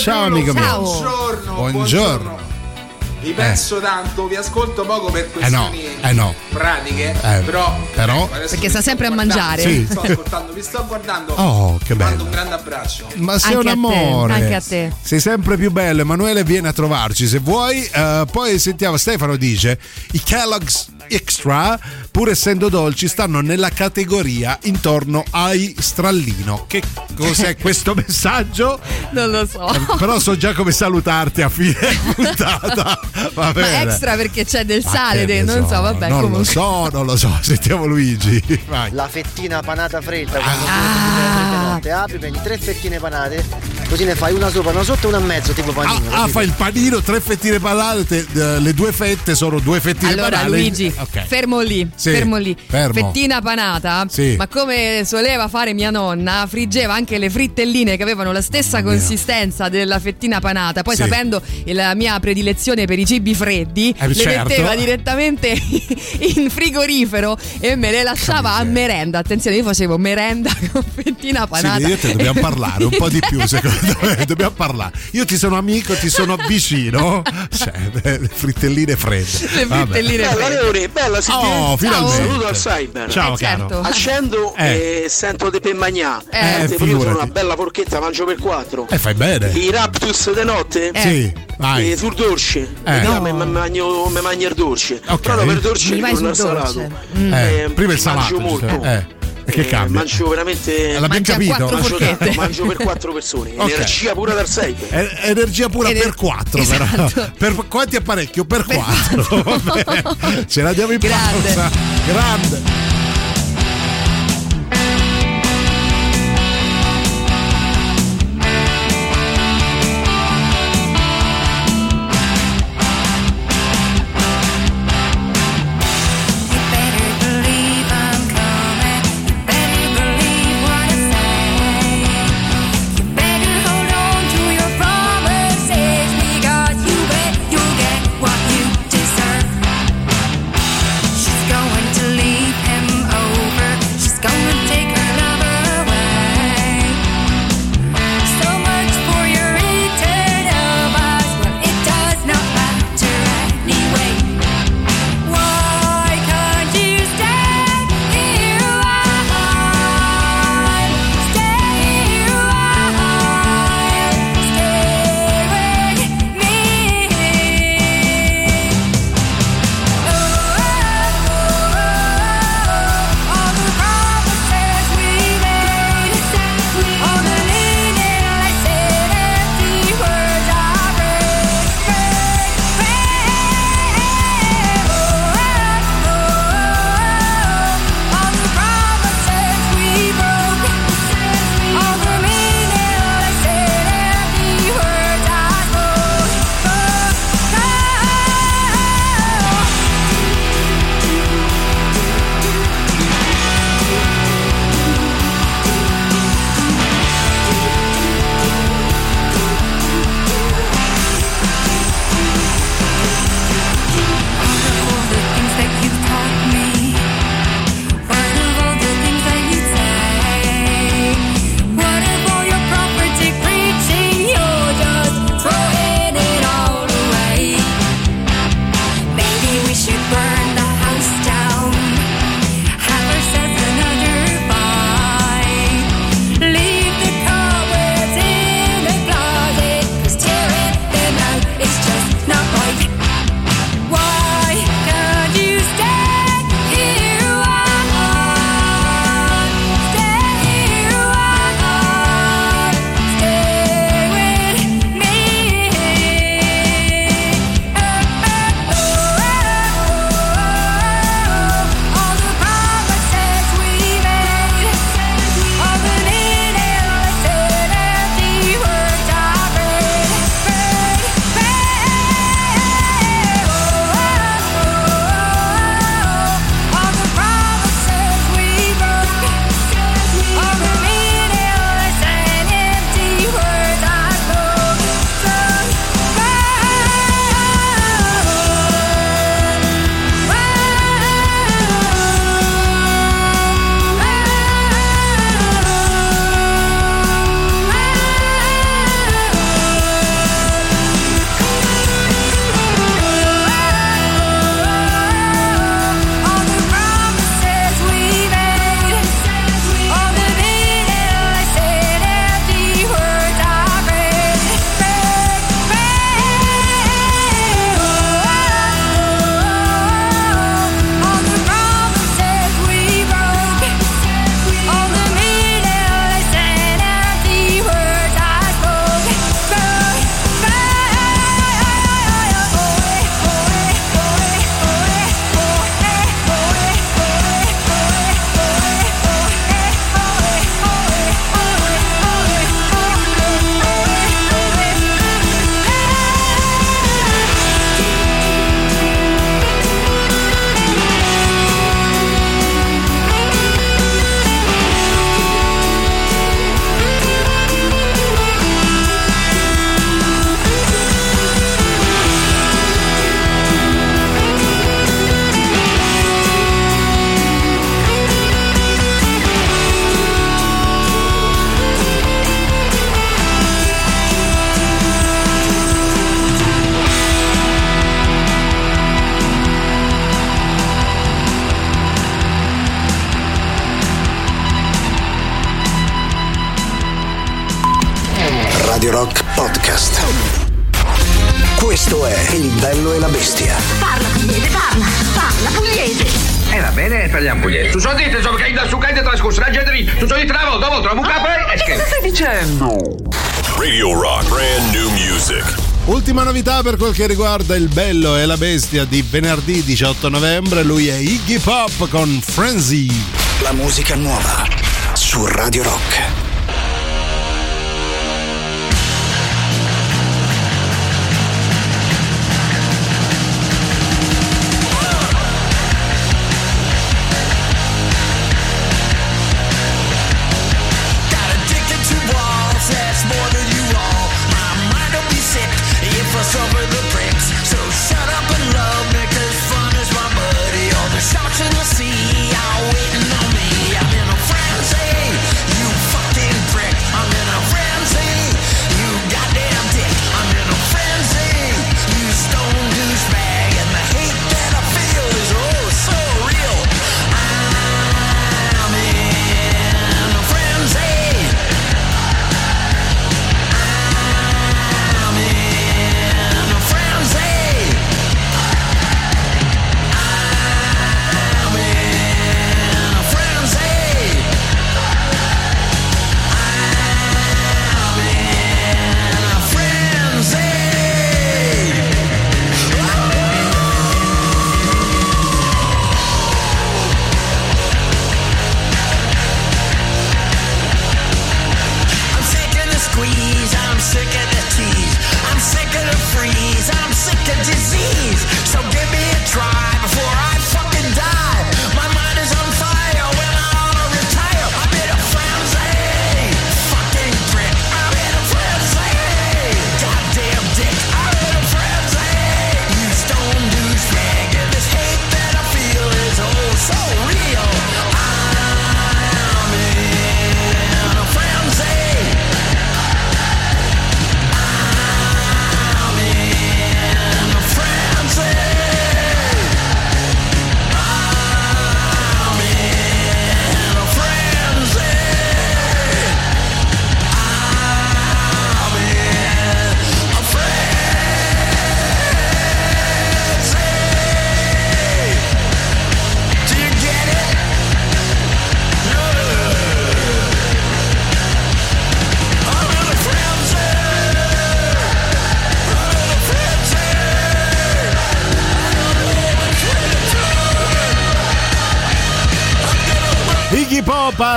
Ciao amico mio. Buongiorno. Vi penso tanto, vi ascolto poco per questioni pratiche, però perché sta sempre a mangiare. Sì. Vi sto guardando. Oh, che bello. Mando un grande abbraccio. Ma sei anche un amore. Anche a te. Sei sempre più bello, Emanuele, vieni a trovarci se vuoi. Poi sentiamo, Stefano dice i Kellogg's Extra, pur essendo dolci, stanno nella categoria intorno ai strallino. Che cos'è questo messaggio? Non lo so. Però so già come salutarti a fine puntata. Va bene. Ma extra perché c'è del sale, non lo so. Sentiamo Luigi. Vai. La fettina panata fredda. Apri, prendi 3 fettine panate, così ne fai una sopra, una sotto e una e mezzo, tipo panino. Fai il panino, 3 fettine panate, le 2 fette sono 2 fettine panate. Allora Luigi, okay. Fermo lì. Fettina panata, sì. Ma come soleva fare mia nonna, friggeva anche le frittelline che avevano la stessa consistenza della fettina panata. Poi sapendo la mia predilezione per i cibi freddi, le metteva direttamente in frigorifero e me le lasciava a merenda. Attenzione, io facevo merenda con fettina panata. Sì, io te dobbiamo parlare un po' di più, secondo me. Dobbiamo parlare. Io ti sono amico, ti sono vicino. Cioè, le frittelline fredde. Le frittelline fredde. Bella, si finalmente. Saluto al cyber. Ciao, caro. Accendo e sento de pemmagnà. Io sono una bella porchetta, mangio per 4. Fai bene. I raptus de notte? Sì. Vai. Sul dolce, no, mi mangio il dolce, okay. Però per dolce non il salato. Prima il salato. Mangio molto. Che cambia? Mangio veramente. L'abbiamo capito. Mangio per 4 persone. Okay. Energia pura dal 6. Energia pura per 4. Esatto. Per quanti apparecchio? Per 4. Vabbè. Ce la diamo in pausa. Grande. Going to leave him. Radio Rock Podcast. Questo è Il Bello e la Bestia. Parla pugliese, parla pugliese. Va bene, parliamo pugliese. Tu so dite, insomma, che hai da su caide trascorso, raggedri, tu so di travo, dopo trovo un capo e che cosa stai dicendo? Radio Rock, brand new music. Ultima novità per quel che riguarda Il Bello e la Bestia di venerdì 18 novembre, lui è Iggy Pop con Frenzy. La musica nuova su Radio Rock.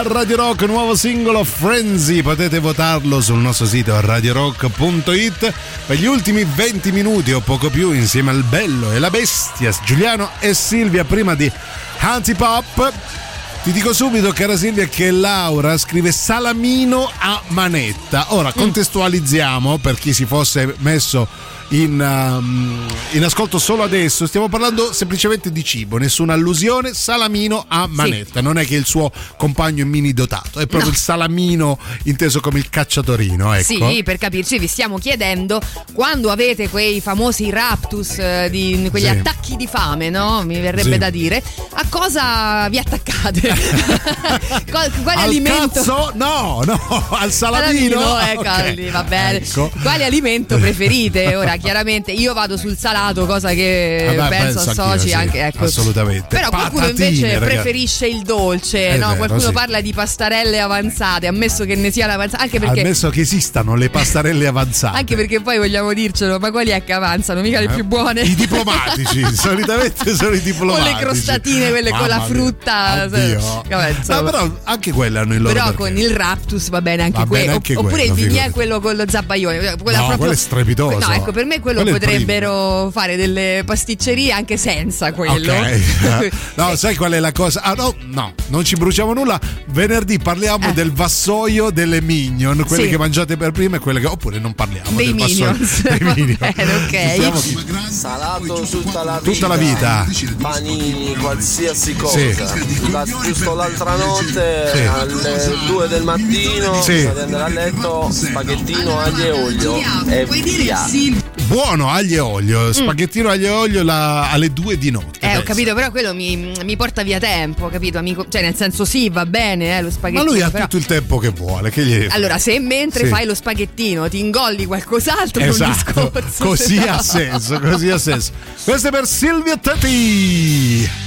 Radio Rock, nuovo singolo Frenzy, potete votarlo sul nostro sito radiorock.it. per gli ultimi 20 minuti o poco più insieme al Bello e la Bestia, Giuliano e Silvia, prima di Antipop. Ti dico subito, cara Silvia, che Laura scrive salamino a manetta. Ora contestualizziamo per chi si fosse messo in ascolto solo adesso, stiamo parlando semplicemente di cibo, nessuna allusione, salamino a manetta, sì. Non è che il suo compagno mini dotato, è proprio no. Il salamino inteso come il cacciatorino, ecco. Sì, per capirci, vi stiamo chiedendo quando avete quei famosi raptus, di quegli attacchi di fame, no? Mi verrebbe da dire, a cosa vi attaccate? Quale al alimento? Cazzo? No, al salamino, ecco, okay. Lì, va bene, ecco. Quale alimento preferite? Ora chiaramente io vado sul salato, cosa che penso associ anche, ecco. Assolutamente. Però qualcuno invece preferisce il dolce, no? Vero, qualcuno parla di pastarelle avanzate, ammesso che ne sia l'avanzata, anche perché ammesso che esistano le pastarelle avanzate. Anche perché poi vogliamo dircelo, ma quali è che avanzano? Mica le più buone. I diplomatici, solitamente sono i diplomatici. O le crostatine, quelle mamma con la frutta. Vabbè, no, però anche quelle hanno il loro. Però perché. Con il raptus va bene anche quello. Oppure il bignè, quello con lo zabaglione. No, quello è strepitoso. No, ecco, per me quello potrebbero fare delle pasticcerie anche senza quello. Okay. No, sai qual è la cosa? Ah no, non ci bruciamo nulla. Venerdì parliamo del vassoio delle Minion, quelle che mangiate per prima e quelle che oppure non parliamo dei Minion. Ok. Salato tutta la vita. Panini, qualsiasi cosa. Giusto l'altra notte alle 2 del mattino, andare a letto, spaghettino, aglio e olio e via. buono, aglio e olio, spaghettino aglio e olio alle 2 di notte. Ho capito, però quello mi porta via tempo, capito, amico? Cioè, nel senso, sì, va bene, lo spaghettino. Ma lui ha però tutto il tempo che vuole, che gli... Allora, se mentre fai lo spaghettino ti ingolli qualcos'altro, esatto, è un discorso. Così ha senso, così ha senso. Questo è per Silvia Teti.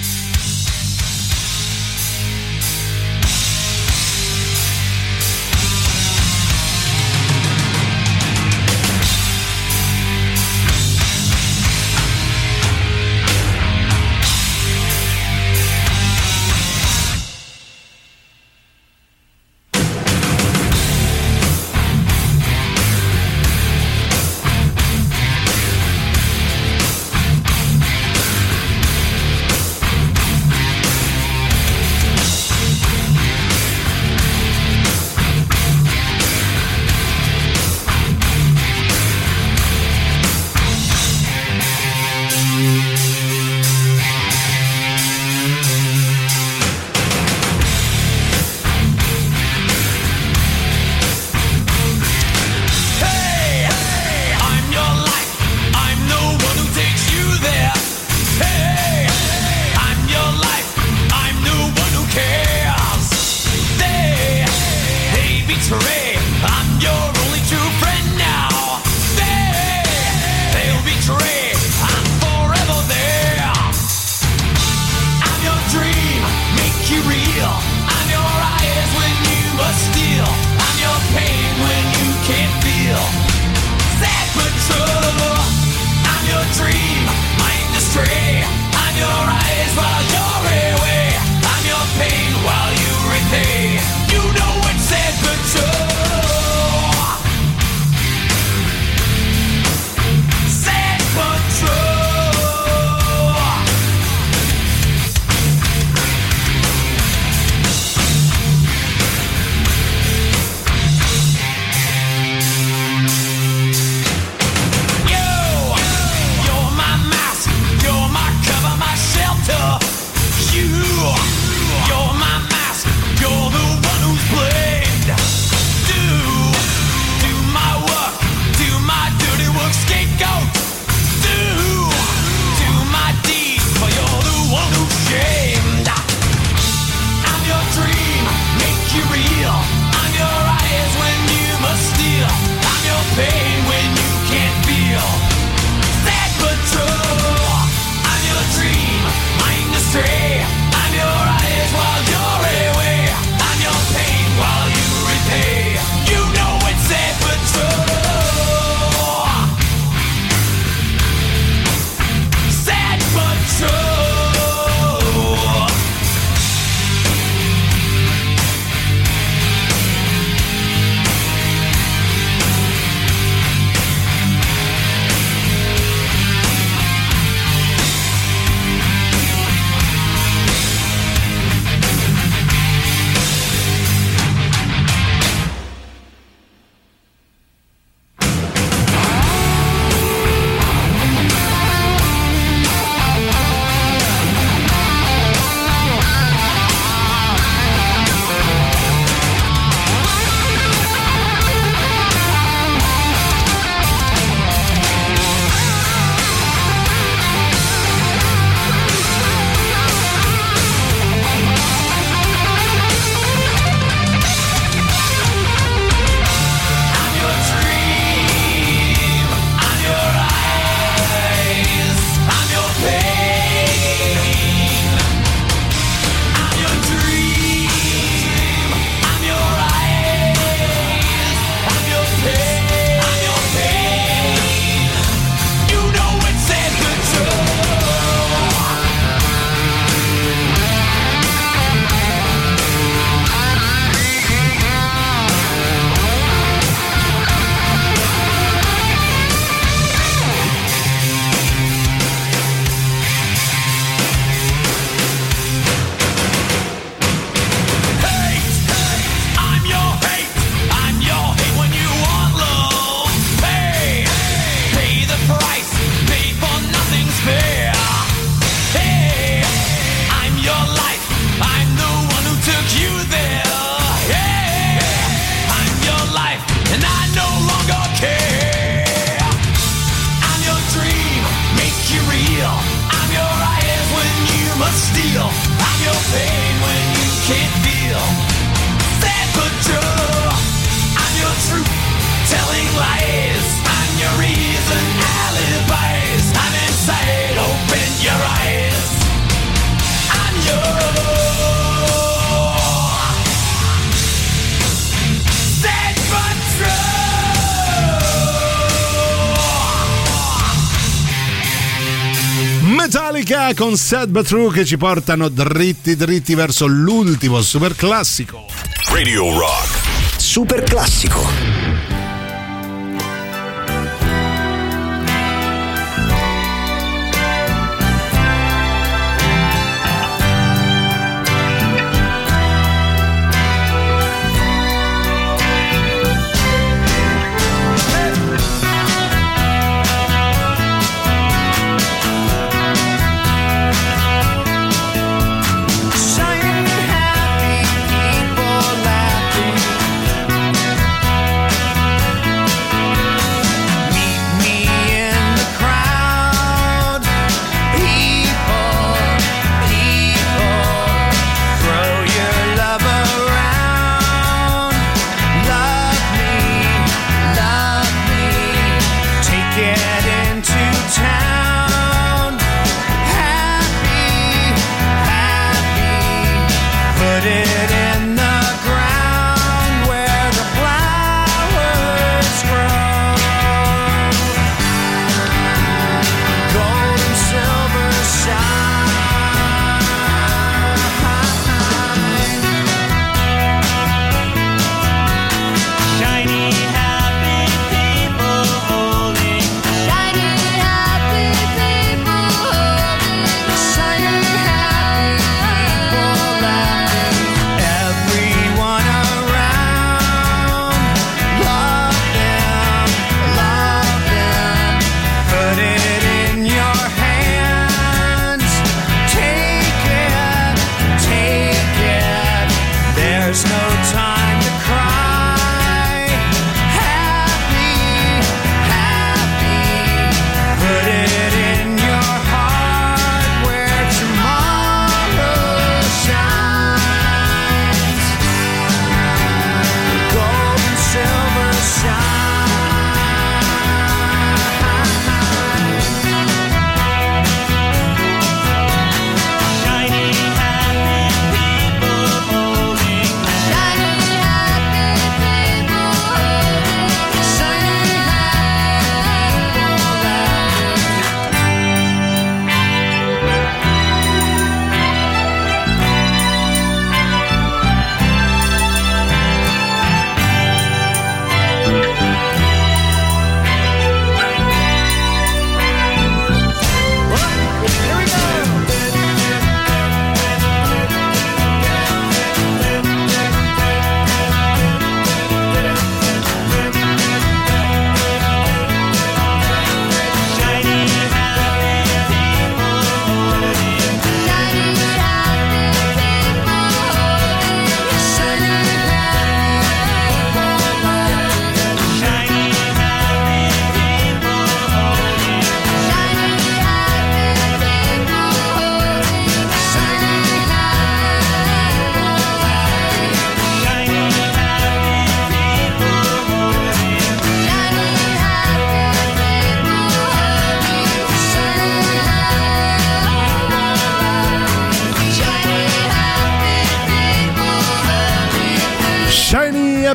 Metallica con Sad But True, che ci portano dritti verso l'ultimo super classico. Radio Rock super classico.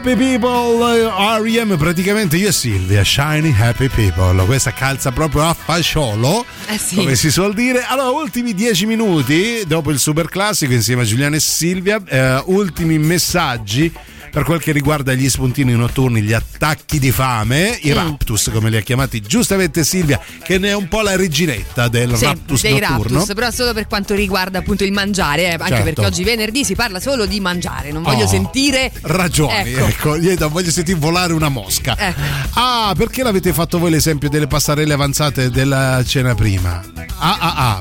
Happy People, R.E.M. praticamente io e Silvia, Shiny Happy People, questa calza proprio a fasciolo, sì, come si suol dire. Allora, ultimi 10 minuti dopo il super classico insieme a Giuliano e Silvia, ultimi messaggi per quel che riguarda gli spuntini notturni, gli attacchi di fame, i raptus come li ha chiamati giustamente Silvia, che ne è un po' la reginetta del raptus notturno. Raptus, però solo per quanto riguarda appunto il mangiare, anche perché oggi venerdì si parla solo di mangiare, non voglio sentire ragioni, ecco, voglio sentire volare una mosca. Ah, perché l'avete fatto voi l'esempio delle passerelle avanzate della cena prima?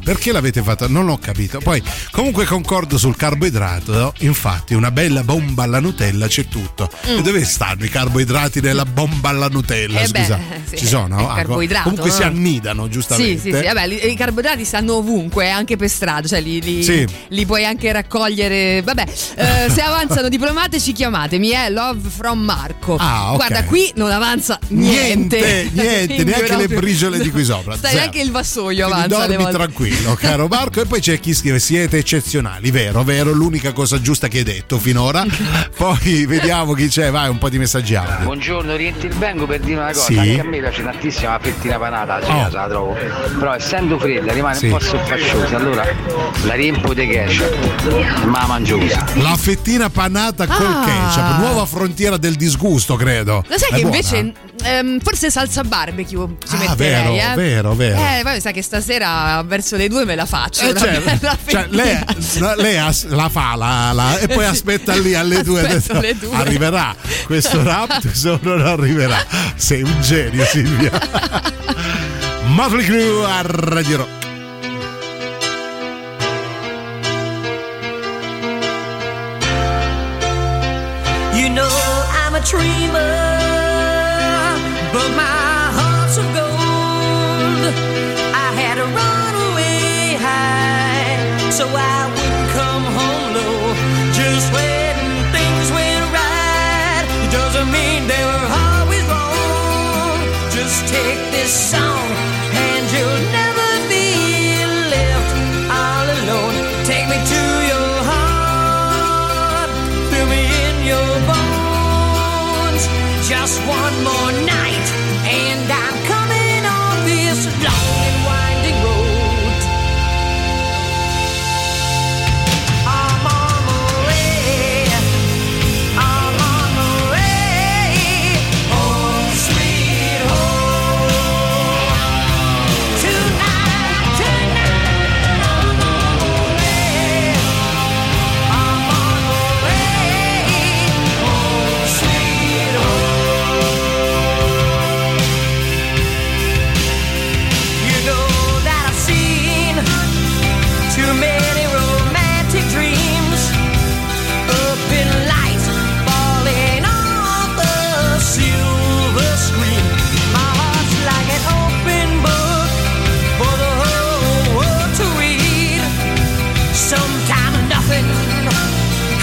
Perché l'avete fatto? Non ho capito. Poi comunque concordo sul carboidrato, infatti una bella bomba alla Nutella c'è tutto. E dove stanno i carboidrati nella bomba alla Nutella? Scusa, ci sono? Comunque si annidano, giustamente. Sì, vabbè, i carboidrati stanno ovunque, anche per strada, cioè li puoi anche raccogliere. Vabbè, se avanzano diplomatici chiamatemi, Love from Marco. Guarda, qui non avanza niente neanche le briciole di qui sopra. Stai anche il vassoio avanza. Dormi tranquillo, caro Marco. E poi c'è chi scrive: siete eccezionali, vero, l'unica cosa giusta che hai detto finora. Poi vediamo chi c'è, vai, un po' di messaggi audio. Buongiorno, rientervengo per dire una cosa, sì, anche a me piace tantissimo la fettina panata, cioè, la trovo, però essendo fredda rimane un po' soffasciosa, allora la riempo di ketchup, ma mangiosa. La fettina panata col ketchup, nuova frontiera del disgusto, credo. Lo sai è che buona? Invece forse salsa barbecue ci metterei, vero. Poi mi sa che stasera verso le 2 me la faccio. Lei la fa e poi aspetta lì alle 2. Arriverà questo raptus o non arriverà? Sei un genio, Silvia. Motley Crue a Radio Rock. You know I'm a dreamer, but my heart's of gold. I had a runaway high, so I wouldn't come home low. Just when things went right, it doesn't mean they were always wrong. Just take this song and you'll never be left all alone. Take me to your heart, fill me in your bones. Just one more night and I'm coming on this long and winding road. I'm on my way, I'm on my way, home sweet home. Tonight, tonight, I'm on my way, I'm on my way, home sweet home. You know that I've seen too many romantic dreams, up in lights falling off the silver screen. My heart's like an open book for the whole world to read. Sometimes nothing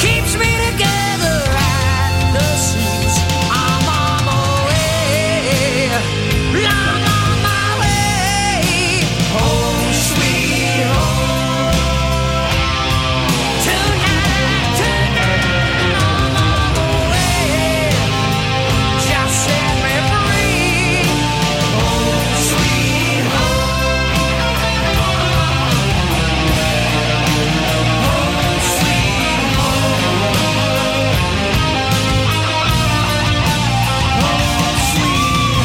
keeps me together at the seams. I'm on my way, I'm on my way, home sweet home. Tonight, tonight, I'm on my way, just set me free, home sweet home, home sweet home, home sweet home, home sweet home.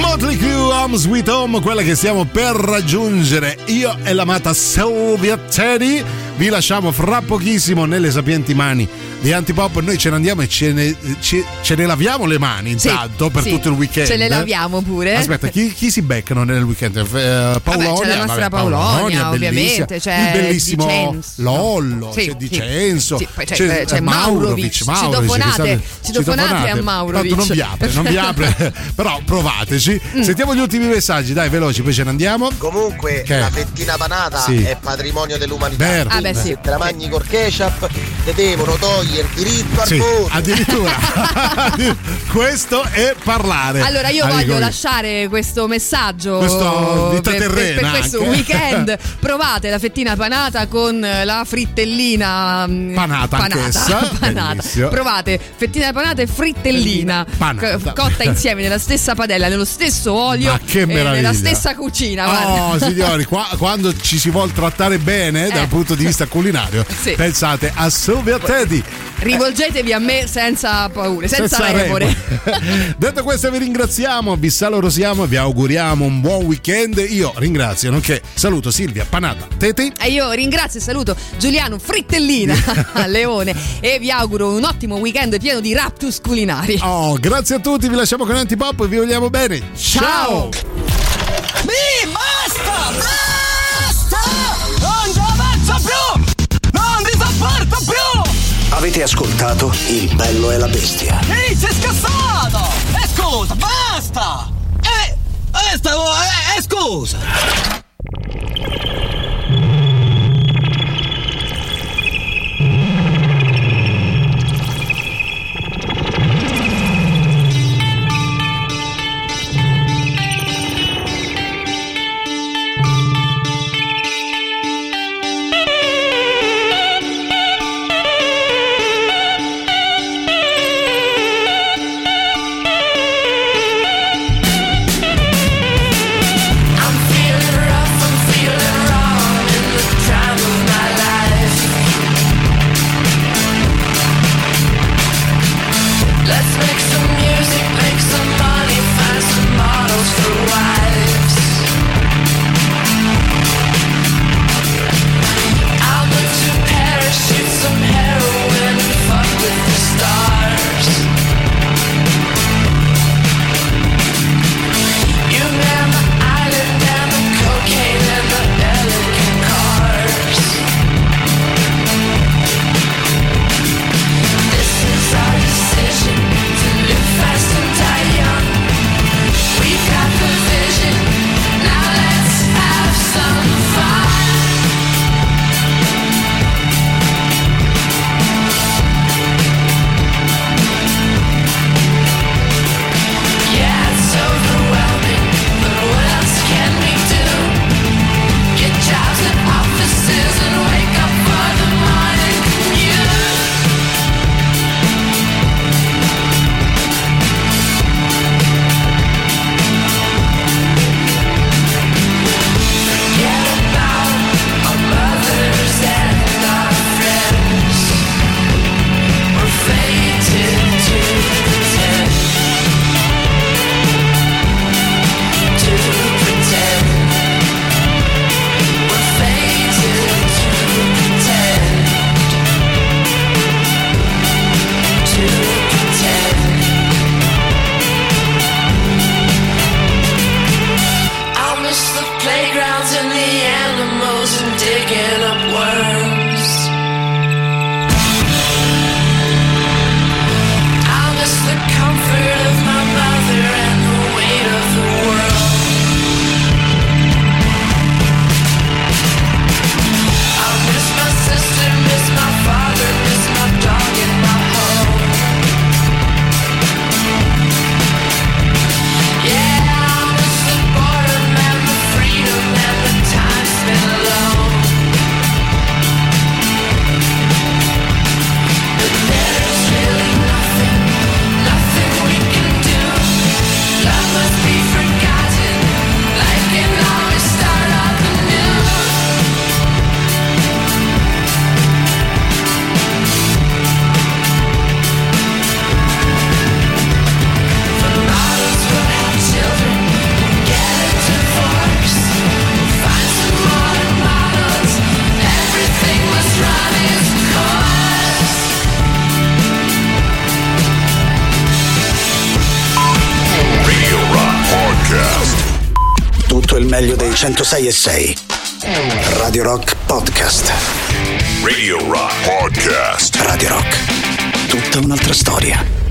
Motley Crue, Home Sweet Home, quella che stiamo per raggiungere io e l'amata Silvia Teti. Vi lasciamo fra pochissimo nelle sapienti mani di Antipop. Noi ce ne andiamo e ce ne laviamo le mani intanto per tutto il weekend. Ce le laviamo pure. Aspetta, chi si beccano nel weekend? Paolonia, c'è la nostra Paolonia ovviamente, c'è il bellissimo Lollo, c'è Dicenzo, c'è Maurovic. Ci doponate a Maurovic. Tanto non vi apre. Però provateci. Sentiamo gli ultimi messaggi, dai, veloci, poi ce ne andiamo. Comunque la fettina panata è patrimonio dell'umanità. beh, sì. Se te la mangi col ketchup te devono togliere il diritto al voto. Addirittura. Questo è parlare. Allora io voglio lasciare questo messaggio, questo vita terrena per questo anche weekend. Provate la fettina panata con la frittellina panata. Provate fettina panata e frittellina panata, cotta insieme nella stessa padella, nello stesso olio. Ma che meraviglia. Nella stessa cucina. Oh signori, qua, quando ci si vuol trattare bene dal punto di vista culinario, pensate a Silvia Teti. Rivolgetevi a me senza paure, senza remore. Detto questo, vi ringraziamo, vi salorosiamo, vi auguriamo un buon weekend. Io ringrazio, nonché saluto Silvia Panata Teti. E io ringrazio e saluto Giuliano Frittellina Leone e vi auguro un ottimo weekend pieno di raptus culinari. Oh, grazie a tutti, vi lasciamo con Antipop, vi vogliamo bene. Ciao! Mi basta! Non ci avanzo più! Non vi sopporto più! Avete ascoltato Il Bello e la Bestia. Ehi, sei scassato! E scusa, basta! E scusa! Meglio dei 106.6. Radio Rock Podcast. Radio Rock Podcast. Radio Rock. Tutta un'altra storia.